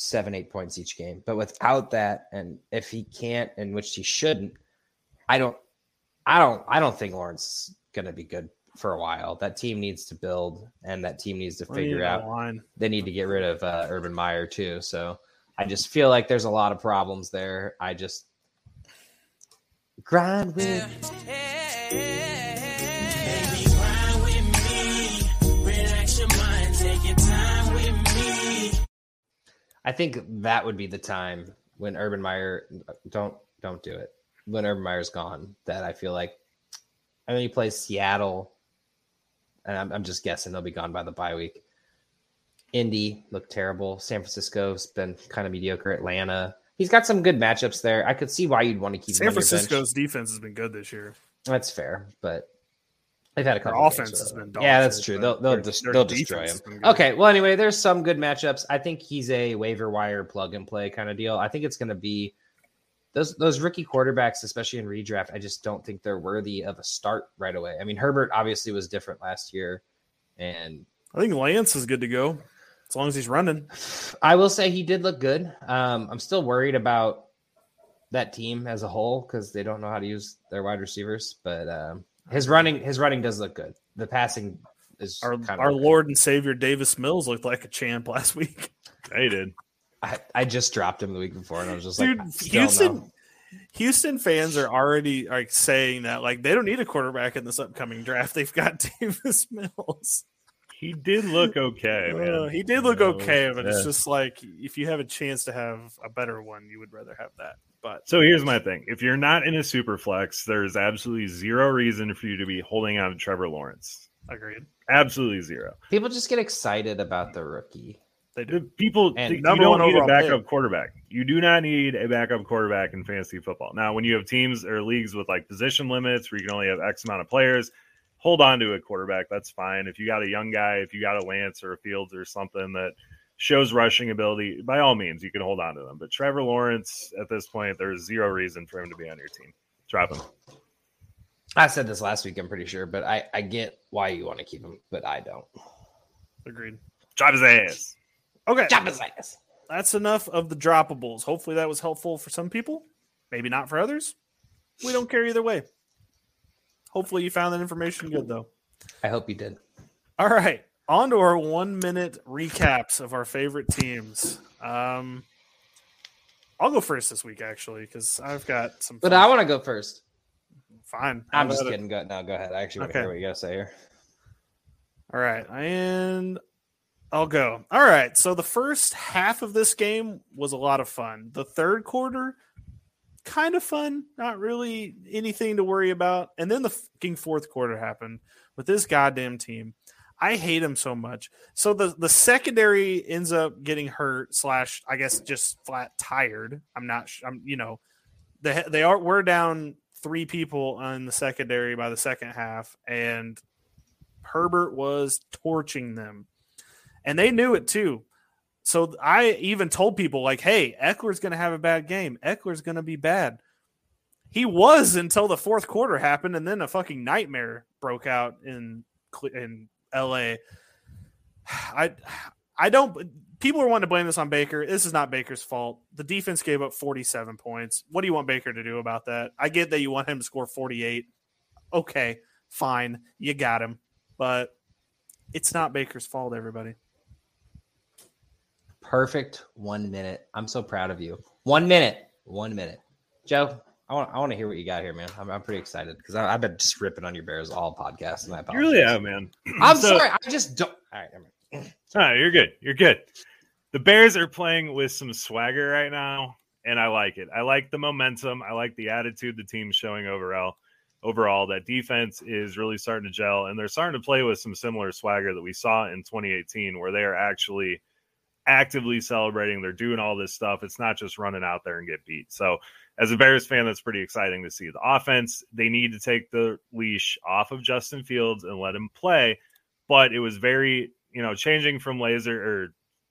7-8 points each game. But without that, and if he can't, and which he shouldn't, I don't think Lawrence is gonna be good for a while. That team needs to build, and that team needs to figure out. They need to get rid of Urban Meyer too. So I just feel like there's a lot of problems there. I just grind with. I think that would be the time when Urban Meyer don't do it. When Urban Meyer's gone, that I feel like, I mean, he plays Seattle, and I'm just guessing they'll be gone by the bye week. Indy looked terrible. San Francisco's been kind of mediocre. Atlanta, he's got some good matchups there. I could see why you'd want to keep San Francisco's defense has been good this year. That's fair, but they've had a couple. Their offense has been dominant. Yeah, that's true. They'll destroy him. Okay. Well, anyway, there's some good matchups. I think he's a waiver wire plug and play kind of deal. I think it's going to be those rookie quarterbacks, especially in redraft. I just don't think they're worthy of a start right away. I mean, Herbert obviously was different last year, and I think Lance is good to go. as long as he's running. I will say he did look good. I'm still worried about that team as a whole because they don't know how to use their wide receivers. But his running does look good. The passing is our Lord and Savior Davis Mills looked like a champ last week. He did. I just dropped him the week before, and I was just dude, like, Houston fans are already like saying that like they don't need a quarterback in this upcoming draft. They've got Davis Mills. He did look okay, man. He did look okay, but it's just like if you have a chance to have a better one, you would rather have that. But so here's my thing. If you're not in a super flex, there's absolutely zero reason for you to be holding on to Trevor Lawrence. Agreed. Absolutely zero. People just get excited about the rookie. They do. People, and you don't need a backup quarterback. You do not need a backup quarterback in fantasy football. Now, when you have teams or leagues with like position limits where you can only have X amount of players, hold on to a quarterback. That's fine. If you got a young guy, if you got a Lance or a Fields or something that shows rushing ability, by all means, you can hold on to them. But Trevor Lawrence, at this point, there's zero reason for him to be on your team. Drop him. I said this last week, I'm pretty sure, but I get why you want to keep him, but I don't. Agreed. Drop his ass. Okay. That's enough of the droppables. Hopefully that was helpful for some people. Maybe not for others. We don't care either way. Hopefully you found that information good, though. I hope you did. All right. On to our 1-minute recaps of our favorite teams. I'll go first this week, actually, because I've got some. But I want to go first. Fine. I'm just kidding. Go ahead. I actually want to hear what you got to say here. All right. And I'll go. All right. So the first half of this game was a lot of fun. The third quarter, kind of fun. Not really anything to worry about. And then the fucking fourth quarter happened with this goddamn team. I hate him so much. So the secondary ends up getting hurt / I guess just flat tired. We're down three people on the secondary by the second half, and Herbert was torching them. And they knew it too. So I even told people like, hey, Eckler's going to have a bad game. Eckler's going to be bad. He was until the fourth quarter happened, and then a fucking nightmare broke out in LA. People are wanting to blame this on Baker. This is not Baker's fault. The defense gave up 47 points. What do you want Baker to do about that? I get that you want him to score 48. Okay, fine. You got him. But it's not Baker's fault, everybody. Perfect 1 minute. I'm so proud of you. 1 minute. 1 minute. Joe, I want to hear what you got here, man. I'm pretty excited because I've been just ripping on your Bears all podcasts. And I apologize. You really have, man. I'm sorry. I just don't. All right. Never mind. All right. You're good. You're good. The Bears are playing with some swagger right now, and I like it. I like the momentum. I like the attitude the team's showing overall. Overall, that defense is really starting to gel, and they're starting to play with some similar swagger that we saw in 2018 where they are actually actively celebrating. They're doing all this stuff. It's not just running out there and get beat. So as a Bears fan, that's pretty exciting to see. The offense, they need to take the leash off of Justin Fields and let him play. But it was very, changing from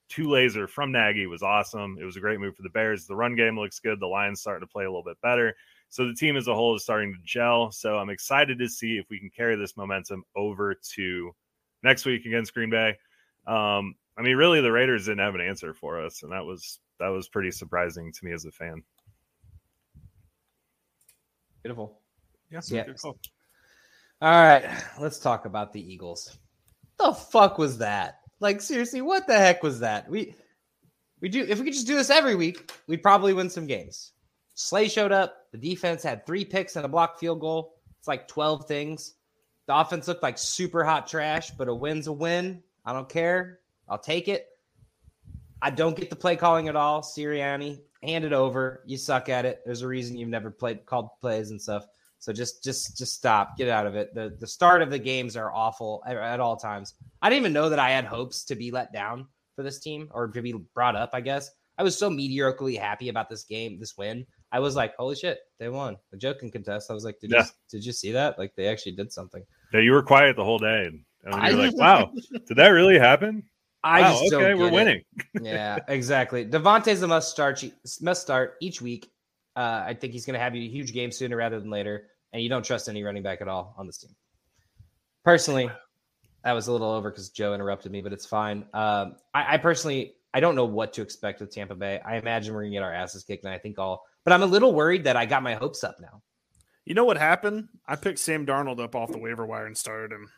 to laser from Nagy was awesome. It was a great move for the Bears. The run game looks good. The Lions starting to play a little bit better. So the team as a whole is starting to gel. So I'm excited to see if we can carry this momentum over to next week against Green Bay. Really, the Raiders didn't have an answer for us, and that was pretty surprising to me as a fan. Beautiful. Yeah. Good call. All right, let's talk about the Eagles. The fuck was that? Like, seriously, what the heck was that? If we could just do this every week, we'd probably win some games. Slay showed up. The defense had 3 picks and a blocked field goal. It's like 12 things. The offense looked like super hot trash, but a win's a win. I don't care. I'll take it. I don't get the play calling at all. Sirianni, hand it over. You suck at it. There's a reason you've never called plays and stuff. So just stop. Get out of it. The start of the games are awful at all times. I didn't even know that I had hopes to be let down for this team or to be brought up, I guess. I was so mediocrely happy about this game, this win. I was like, holy shit, they won. The joking contest. I was like, did you see that? Like, they actually did something. Yeah, you were quiet the whole day. And you were like, wow, did that really happen? We're winning. Yeah, exactly. Devontae's a must start each week. I think he's going to have a huge game sooner rather than later, and you don't trust any running back at all on this team. Personally, That was a little over because Joe interrupted me, but it's fine. I personally, I don't know what to expect with Tampa Bay. I imagine we're going to get our asses kicked, and I think but I'm a little worried that I got my hopes up now. You know what happened? I picked Sam Darnold up off the waiver wire and started him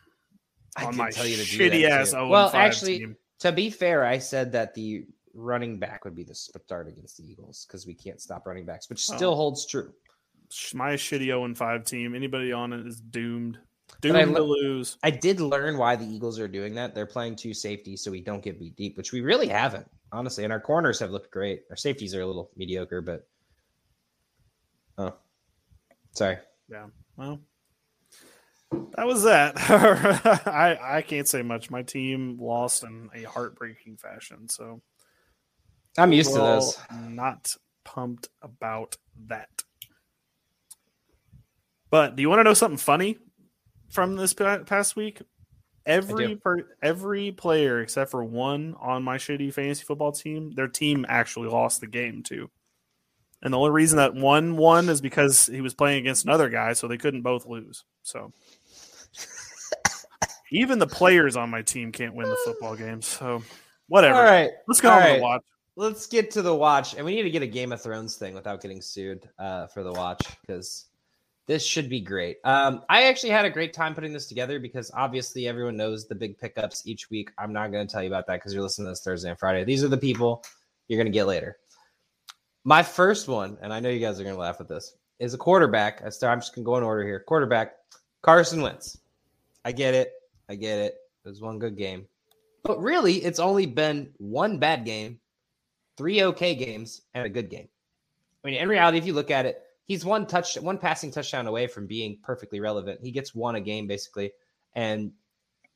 on my shitty-ass 0-5 Well, actually, team. To be fair, I said that the running back would be the start against the Eagles because we can't stop running backs, which still holds true. My shitty 0-5 team, anybody on it is doomed. Doomed to lose. I did learn why the Eagles are doing that. They're playing two safeties so we don't get beat deep, which we really haven't, honestly. And our corners have looked great. Our safeties are a little mediocre, but... Oh. Sorry. Yeah. Well, that was that. I can't say much. My team lost in a heartbreaking fashion, so... I'm used to this. Not pumped about that. But do you want to know something funny from this past week? Every player except for one on my shitty fantasy football team, their team actually lost the game too. And the only reason that one won is because he was playing against another guy, so they couldn't both lose. So even the players on my team can't win the football game. So whatever. All right. Let's go on to the watch. Let's get to the watch. And we need to get a Game of Thrones thing without getting sued for the watch, because this should be great. I actually had a great time putting this together because obviously everyone knows the big pickups each week. I'm not going to tell you about that because you're listening to this Thursday and Friday. These are the people you're going to get later. My first one, and I know you guys are going to laugh at this, is a quarterback. I'm just going to go in order here. Quarterback, Carson Wentz. I get it. It was one good game. But really, it's only been one bad game, three okay games, and a good game. I mean, in reality, if you look at it, he's one passing touchdown away from being perfectly relevant. He gets one a game, basically. And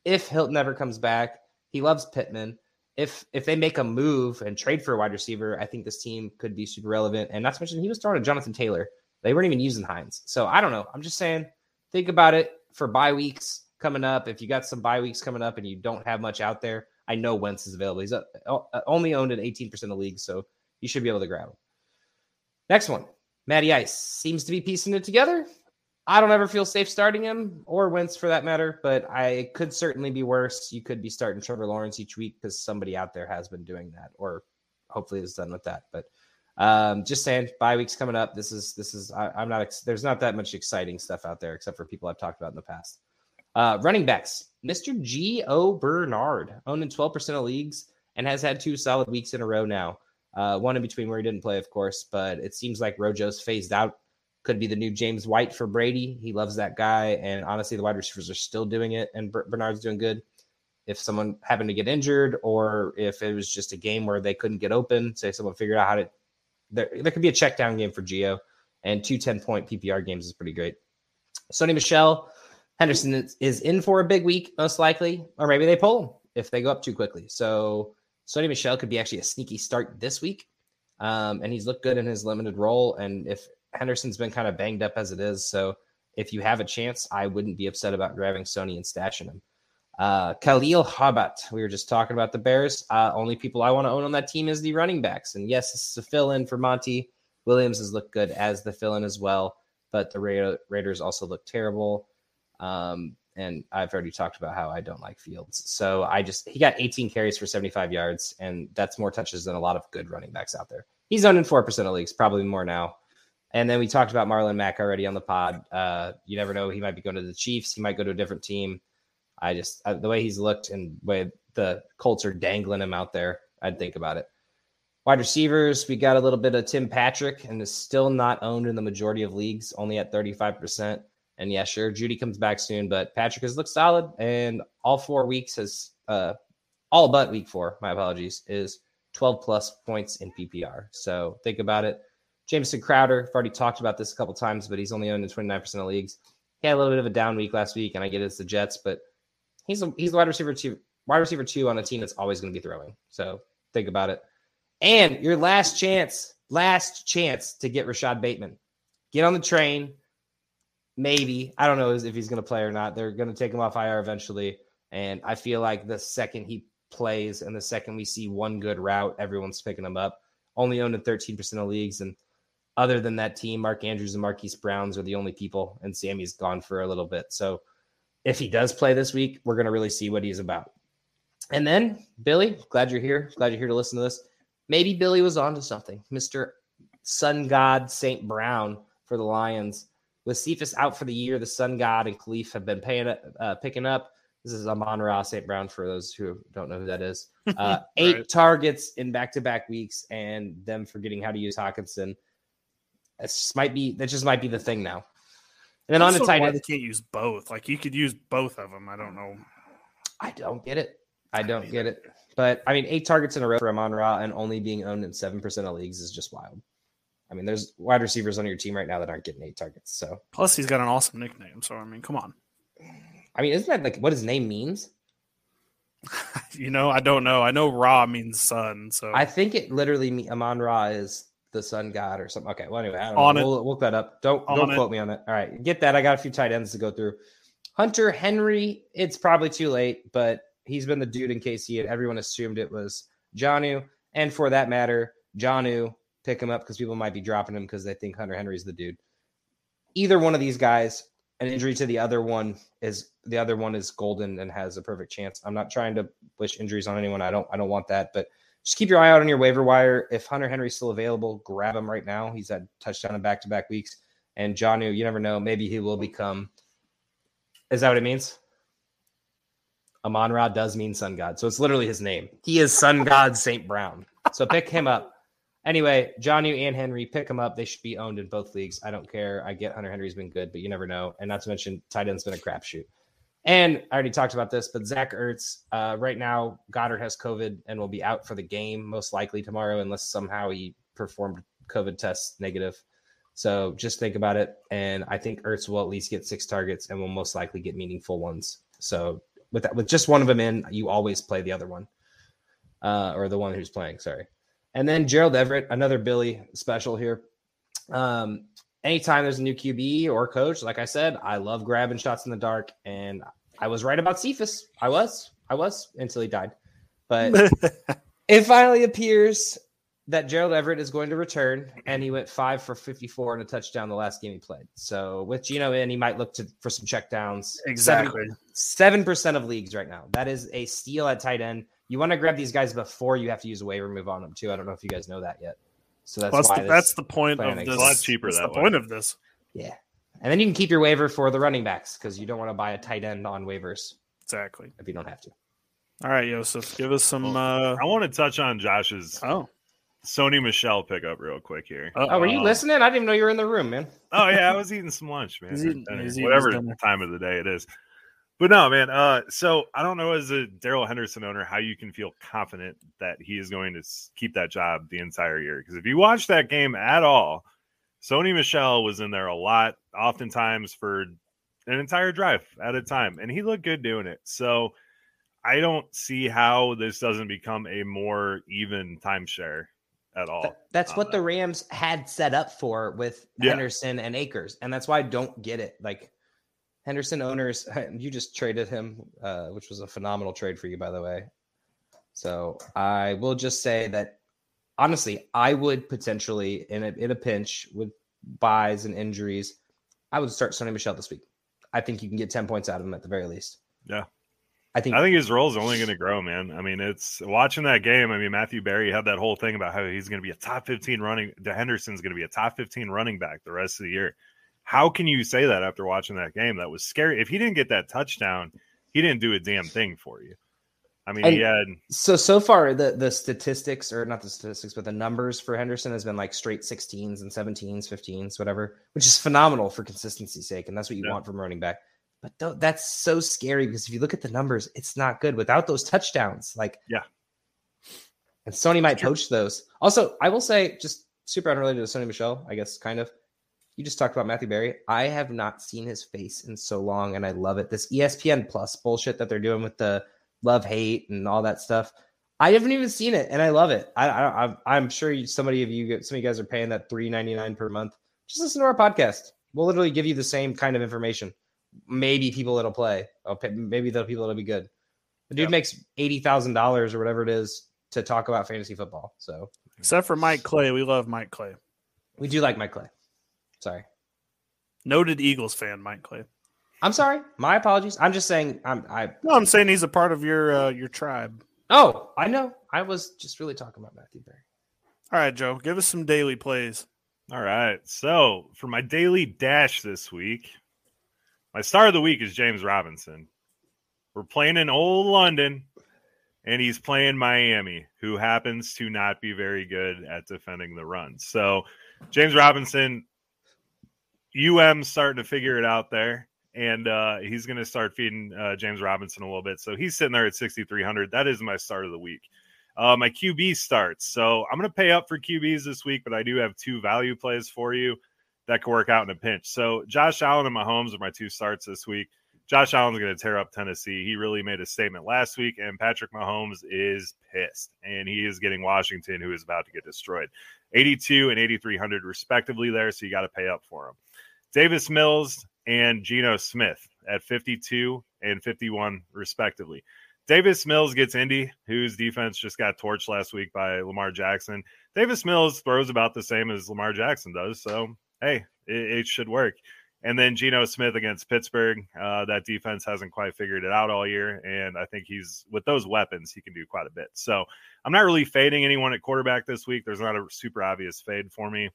if Hilton never comes back, he loves Pittman. If they make a move and trade for a wide receiver, I think this team could be super relevant. And not to mention, he was throwing to Jonathan Taylor. They weren't even using Hines. So I don't know. I'm just saying, think about it for bye weeks coming up. If you got some bye weeks coming up and you don't have much out there, I know Wentz is available. He's only owned in 18% of the league, so you should be able to grab him. Next one, Matty Ice seems to be piecing it together. I don't ever feel safe starting him or Wentz for that matter, but it could certainly be worse. You could be starting Trevor Lawrence each week because somebody out there has been doing that, or hopefully is done with that. But just saying, bye weeks coming up. There's not that much exciting stuff out there except for people I've talked about in the past. Running backs, Mr. G.O. Bernard, owned in 12% of leagues and has had two solid weeks in a row now. One in between where he didn't play, of course, but it seems like Rojo's phased out. Could be the new James White for Brady. He loves that guy, and honestly, the wide receivers are still doing it, and Bernard's doing good. If someone happened to get injured, or if it was just a game where they couldn't get open, say someone figured out how to... There could be a check down game for Gio, and 2 10-point PPR games is pretty great. Sonny Michel... Henderson is in for a big week, most likely, or maybe they pull him if they go up too quickly. So Sonny Michel could be actually a sneaky start this week, and he's looked good in his limited role. And if Henderson's been kind of banged up as it is, so if you have a chance, I wouldn't be upset about grabbing Sonny and stashing him. Khalil Herbert, we were just talking about the Bears. Only people I want to own on that team is the running backs. And yes, this is a fill-in for Monty. Williams has looked good as the fill-in as well, but the Raiders also look terrible. And I've already talked about how I don't like Fields. So he got 18 carries for 75 yards, and that's more touches than a lot of good running backs out there. He's owned in 4% of leagues, probably more now. And then we talked about Marlon Mack already on the pod. You never know. He might be going to the Chiefs. He might go to a different team. The way he's looked and the way the Colts are dangling him out there, I'd think about it. Wide receivers, we got a little bit of Tim Patrick, and is still not owned in the majority of leagues, only at 35%. And yeah, sure, Judy comes back soon, but Patrick has looked solid, and all 4 weeks has, all but week 4, my apologies, is 12-plus points in PPR. So think about it. Jameson Crowder, I've already talked about this a couple times, but he's only owned in 29% of leagues. He had a little bit of a down week last week, and I get it's the Jets, but he's the wide receiver two on a team that's always going to be throwing. So think about it. And your last chance to get Rashad Bateman. Get on the train. Maybe. I don't know if he's going to play or not. They're going to take him off IR eventually. And I feel like the second he plays and the second we see one good route, everyone's picking him up. Only owned in 13% of leagues. And other than that team, Mark Andrews and Marquise Browns are the only people. And Sammy's gone for a little bit. So if he does play this week, we're going to really see what he's about. And then, Billy, glad you're here. Glad you're here to listen to this. Maybe Billy was onto something. Mr. Sun God St. Brown for the Lions. With Cephas out for the year, the Sun God and Khalif have been picking up. This is Amon-Ra St. Brown for those who don't know who that is. 8 right. Targets in back-to-back weeks and them forgetting how to use Hawkinson. That just might be the thing now. And then on the tight end, they can't use both. Like, you could use both of them. I don't know. I don't get it. I don't get it. But, I mean, 8 targets in a row for Amon-Ra and only being owned in 7% of leagues is just wild. I mean, there's wide receivers on your team right now that aren't getting 8 targets. So plus, he's got an awesome nickname. So, I mean, come on. I mean, isn't that like what his name means? You know, I don't know. I know Ra means sun. So I think it literally means Amon-Ra is the sun god or something. Okay, well, anyway, I don't know. We'll look that up. Don't quote me on it. All right, get that. I got a few tight ends to go through. Hunter Henry, it's probably too late, but he's been the dude in KC, and everyone assumed it was Jonnu. And for that matter, Jonnu, pick him up because people might be dropping him because they think Hunter Henry's the dude. Either one of these guys, an injury to the other one is golden and has a perfect chance. I'm not trying to wish injuries on anyone. I don't want that, but just keep your eye out on your waiver wire. If Hunter Henry's still available, grab him right now. He's had touchdown in back-to-back weeks. And Jonnu, you never know. Maybe he will become – is that what it means? Amon-Ra does mean sun god. So it's literally his name. He is Sun God St. Brown. So pick him up. Anyway, Jonnu and Henry, pick them up. They should be owned in both leagues. I don't care. I get Hunter Henry's been good, but you never know. And not to mention, tight end's been a crapshoot. And I already talked about this, but Zach Ertz, right now, Goddard has COVID and will be out for the game, most likely tomorrow, unless somehow he performed COVID tests negative. So just think about it. And I think Ertz will at least get 6 targets and will most likely get meaningful ones. So with just one of them in, you always play the other one, or the one who's playing, sorry. And then Gerald Everett, another Billy special here. Anytime there's a new QB or coach, like I said, I love grabbing shots in the dark. And I was right about Cephas. I was until he died. But it finally appears that Gerald Everett is going to return, and he went 5 for 54 and a touchdown the last game he played. So with Geno in, he might look for some checkdowns. Exactly. 7% of leagues right now. That is a steal at tight end. You want to grab these guys before you have to use a waiver move on them too. I don't know if you guys know that yet. So that's the point of this. A lot cheaper. That's the point of this. Yeah. And then you can keep your waiver for the running backs because you don't want to buy a tight end on waivers. Exactly. If you don't have to. All right, Joseph, give us some. I want to touch on Josh's Sony Michel pickup real quick here. Oh, were you listening? I didn't even know you were in the room, man. Oh, yeah. I was eating some lunch, man. Whatever time of the day it is. But no, man, so I don't know as a Darrell Henderson owner how you can feel confident that he is going to keep that job the entire year. Because if you watch that game at all, Sony Michel was in there a lot, oftentimes for an entire drive at a time, and he looked good doing it. So I don't see how this doesn't become a more even timeshare at all. That's what the Rams had set up for with Henderson and Akers, and that's why I don't get it. Like, Henderson owners, you just traded him, which was a phenomenal trade for you, by the way. So I will just say that, honestly, I would potentially, in a pinch with buys and injuries, I would start Sony Michel this week. I think you can get 10 points out of him at the very least. Yeah. I think his role is only going to grow, man. I mean, it's watching that game. I mean, Matthew Berry had that whole thing about how he's going to be a top 15 running. Henderson's going to be a top 15 running back the rest of the year. How can you say that after watching that game? That was scary. If he didn't get that touchdown, he didn't do a damn thing for you. I mean, he had so far the statistics, or not the statistics, but the numbers for Henderson has been like straight 16s and 17s, 15s, whatever, which is phenomenal for consistency's sake, and that's what you want from running back. But that's so scary because if you look at the numbers, it's not good without those touchdowns. And Sony might poach those. Also, I will say, just super unrelated to Sony Michel, I guess, kind of. You just talked about Matthew Berry. I have not seen his face in so long, and I love it. This ESPN Plus bullshit that they're doing with the love-hate and all that stuff, I haven't even seen it, and I love it. I'm sure some of you guys are paying that $3.99 per month. Just listen to our podcast. We'll literally give you the same kind of information. Maybe people that'll play. Maybe the people that'll be good. The dude makes $80,000 or whatever it is to talk about fantasy football. So, except for Mike Clay. We love Mike Clay. We do like Mike Clay. Sorry. Noted Eagles fan, Mike Clay. I'm sorry. My apologies. I'm just saying. I'm saying he's a part of your tribe. Oh, I know. I was just really talking about Matthew Berry. All right, Joe, give us some daily plays. All right. So for my daily dash this week, my star of the week is James Robinson. We're playing in old London, and he's playing Miami, who happens to not be very good at defending the run. So James Robinson, UM's starting to figure it out there. And he's going to start feeding James Robinson a little bit. So he's sitting there at 6,300. That is my start of the week. My QB starts. So I'm going to pay up for QBs this week, but I do have two value plays for you that could work out in a pinch. So Josh Allen and Mahomes are my two starts this week. Josh Allen's going to tear up Tennessee. He really made a statement last week, and Patrick Mahomes is pissed. And he is getting Washington, who is about to get destroyed. 82 and 8,300 respectively there, so you got to pay up for him. Davis Mills and Geno Smith at 52 and 51, respectively. Davis Mills gets Indy, whose defense just got torched last week by Lamar Jackson. Davis Mills throws about the same as Lamar Jackson does, so, hey, it should work. And then Geno Smith against Pittsburgh. That defense hasn't quite figured it out all year, and I think he's with those weapons, he can do quite a bit. So I'm not really fading anyone at quarterback this week. There's not a super obvious fade for me.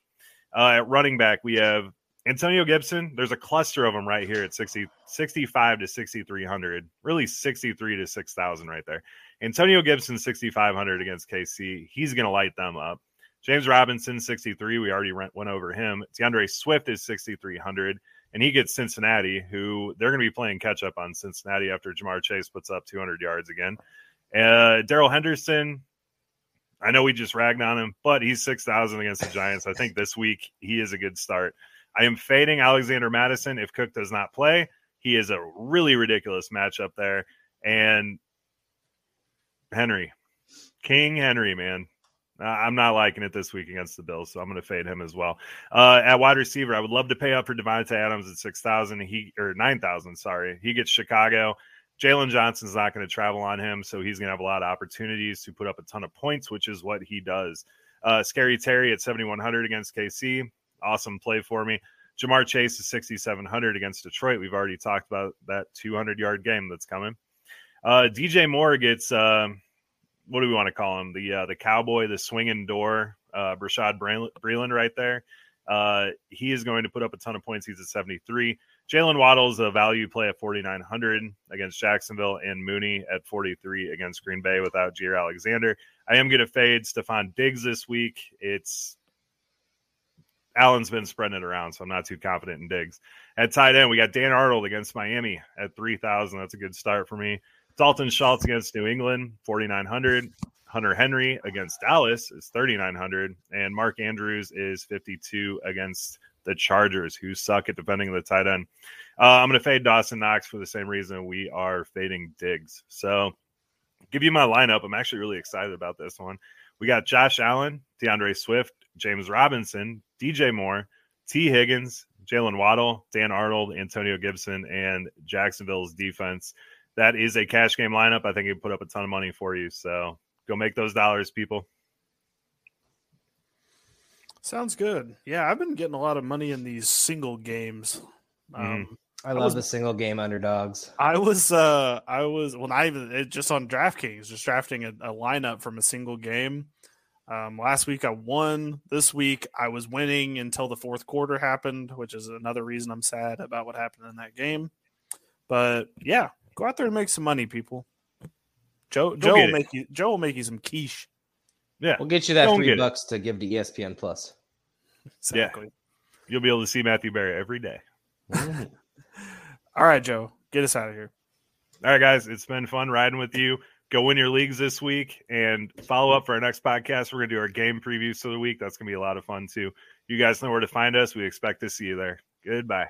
At running back, we have Antonio Gibson. There's a cluster of them right here at 65 to 6,300, really 63 to 6,000 right there. Antonio Gibson, 6,500 against KC. He's going to light them up. James Robinson, 63. We already went over him. DeAndre Swift is 6,300, and he gets Cincinnati, who they're going to be playing catch-up on Cincinnati after Ja'Marr Chase puts up 200 yards again. Darrell Henderson, I know we just ragged on him, but he's 6,000 against the Giants. I think this week he is a good start. I am fading Alexander Madison. If Cook does not play, he is a really ridiculous matchup there. And Henry, man. I'm not liking it this week against the Bills, so I'm going to fade him as well. At wide receiver, I would love to pay up for Devontae Adams at 6,000. He, or 9,000, sorry. He gets Chicago. Jalen Johnson's not going to travel on him, so he's going to have a lot of opportunities to put up a ton of points, which is what he does. Scary Terry at 7,100 against KC. Awesome play for me. Ja'Marr Chase is 6,700 against Detroit. We've already talked about that 200-yard game that's coming. DJ Moore gets, what do we want to call him? The cowboy, the swinging door, Brashad Breeland right there. He is going to put up a ton of points. He's at 73. Jalen Waddle's a value play at 4,900 against Jacksonville, and Mooney at 43 against Green Bay without Jair Alexander. I am going to fade Stephon Diggs this week. It's Allen's been spreading it around, so I'm not too confident in Diggs. At tight end, we got Dan Arnold against Miami at 3,000. That's a good start for me. Dalton Schultz against New England, 4,900. Hunter Henry against Dallas is 3,900. And Mark Andrews is 52 against the Chargers, who suck at defending the tight end. I'm going to fade Dawson Knox for the same reason we are fading Diggs. So give you my lineup. I'm actually really excited about this one. We got Josh Allen, DeAndre Swift, James Robinson, DJ Moore, T. Higgins, Jalen Waddle, Dan Arnold, Antonio Gibson, and Jacksonville's defense. That is a cash game lineup. I think it put up a ton of money for you. So go make those dollars, people. Sounds good. Yeah, I've been getting a lot of money in these single games. I love the single game underdogs. I was on DraftKings, just drafting a lineup from a single game. Last week I won. This week I was winning until the fourth quarter happened, which is another reason I'm sad about what happened in that game. But yeah, go out there and make some money, people. Joe will make you some quiche. Yeah, we'll get you that $3 to give to ESPN Plus. Exactly. Yeah. You'll be able to see Matthew Berry every day. All right, Joe, get us out of here. All right, guys, it's been fun riding with you. Go win your leagues this week and follow up for our next podcast. We're going to do our game previews of the week. That's going to be a lot of fun, too. You guys know where to find us. We expect to see you there. Goodbye.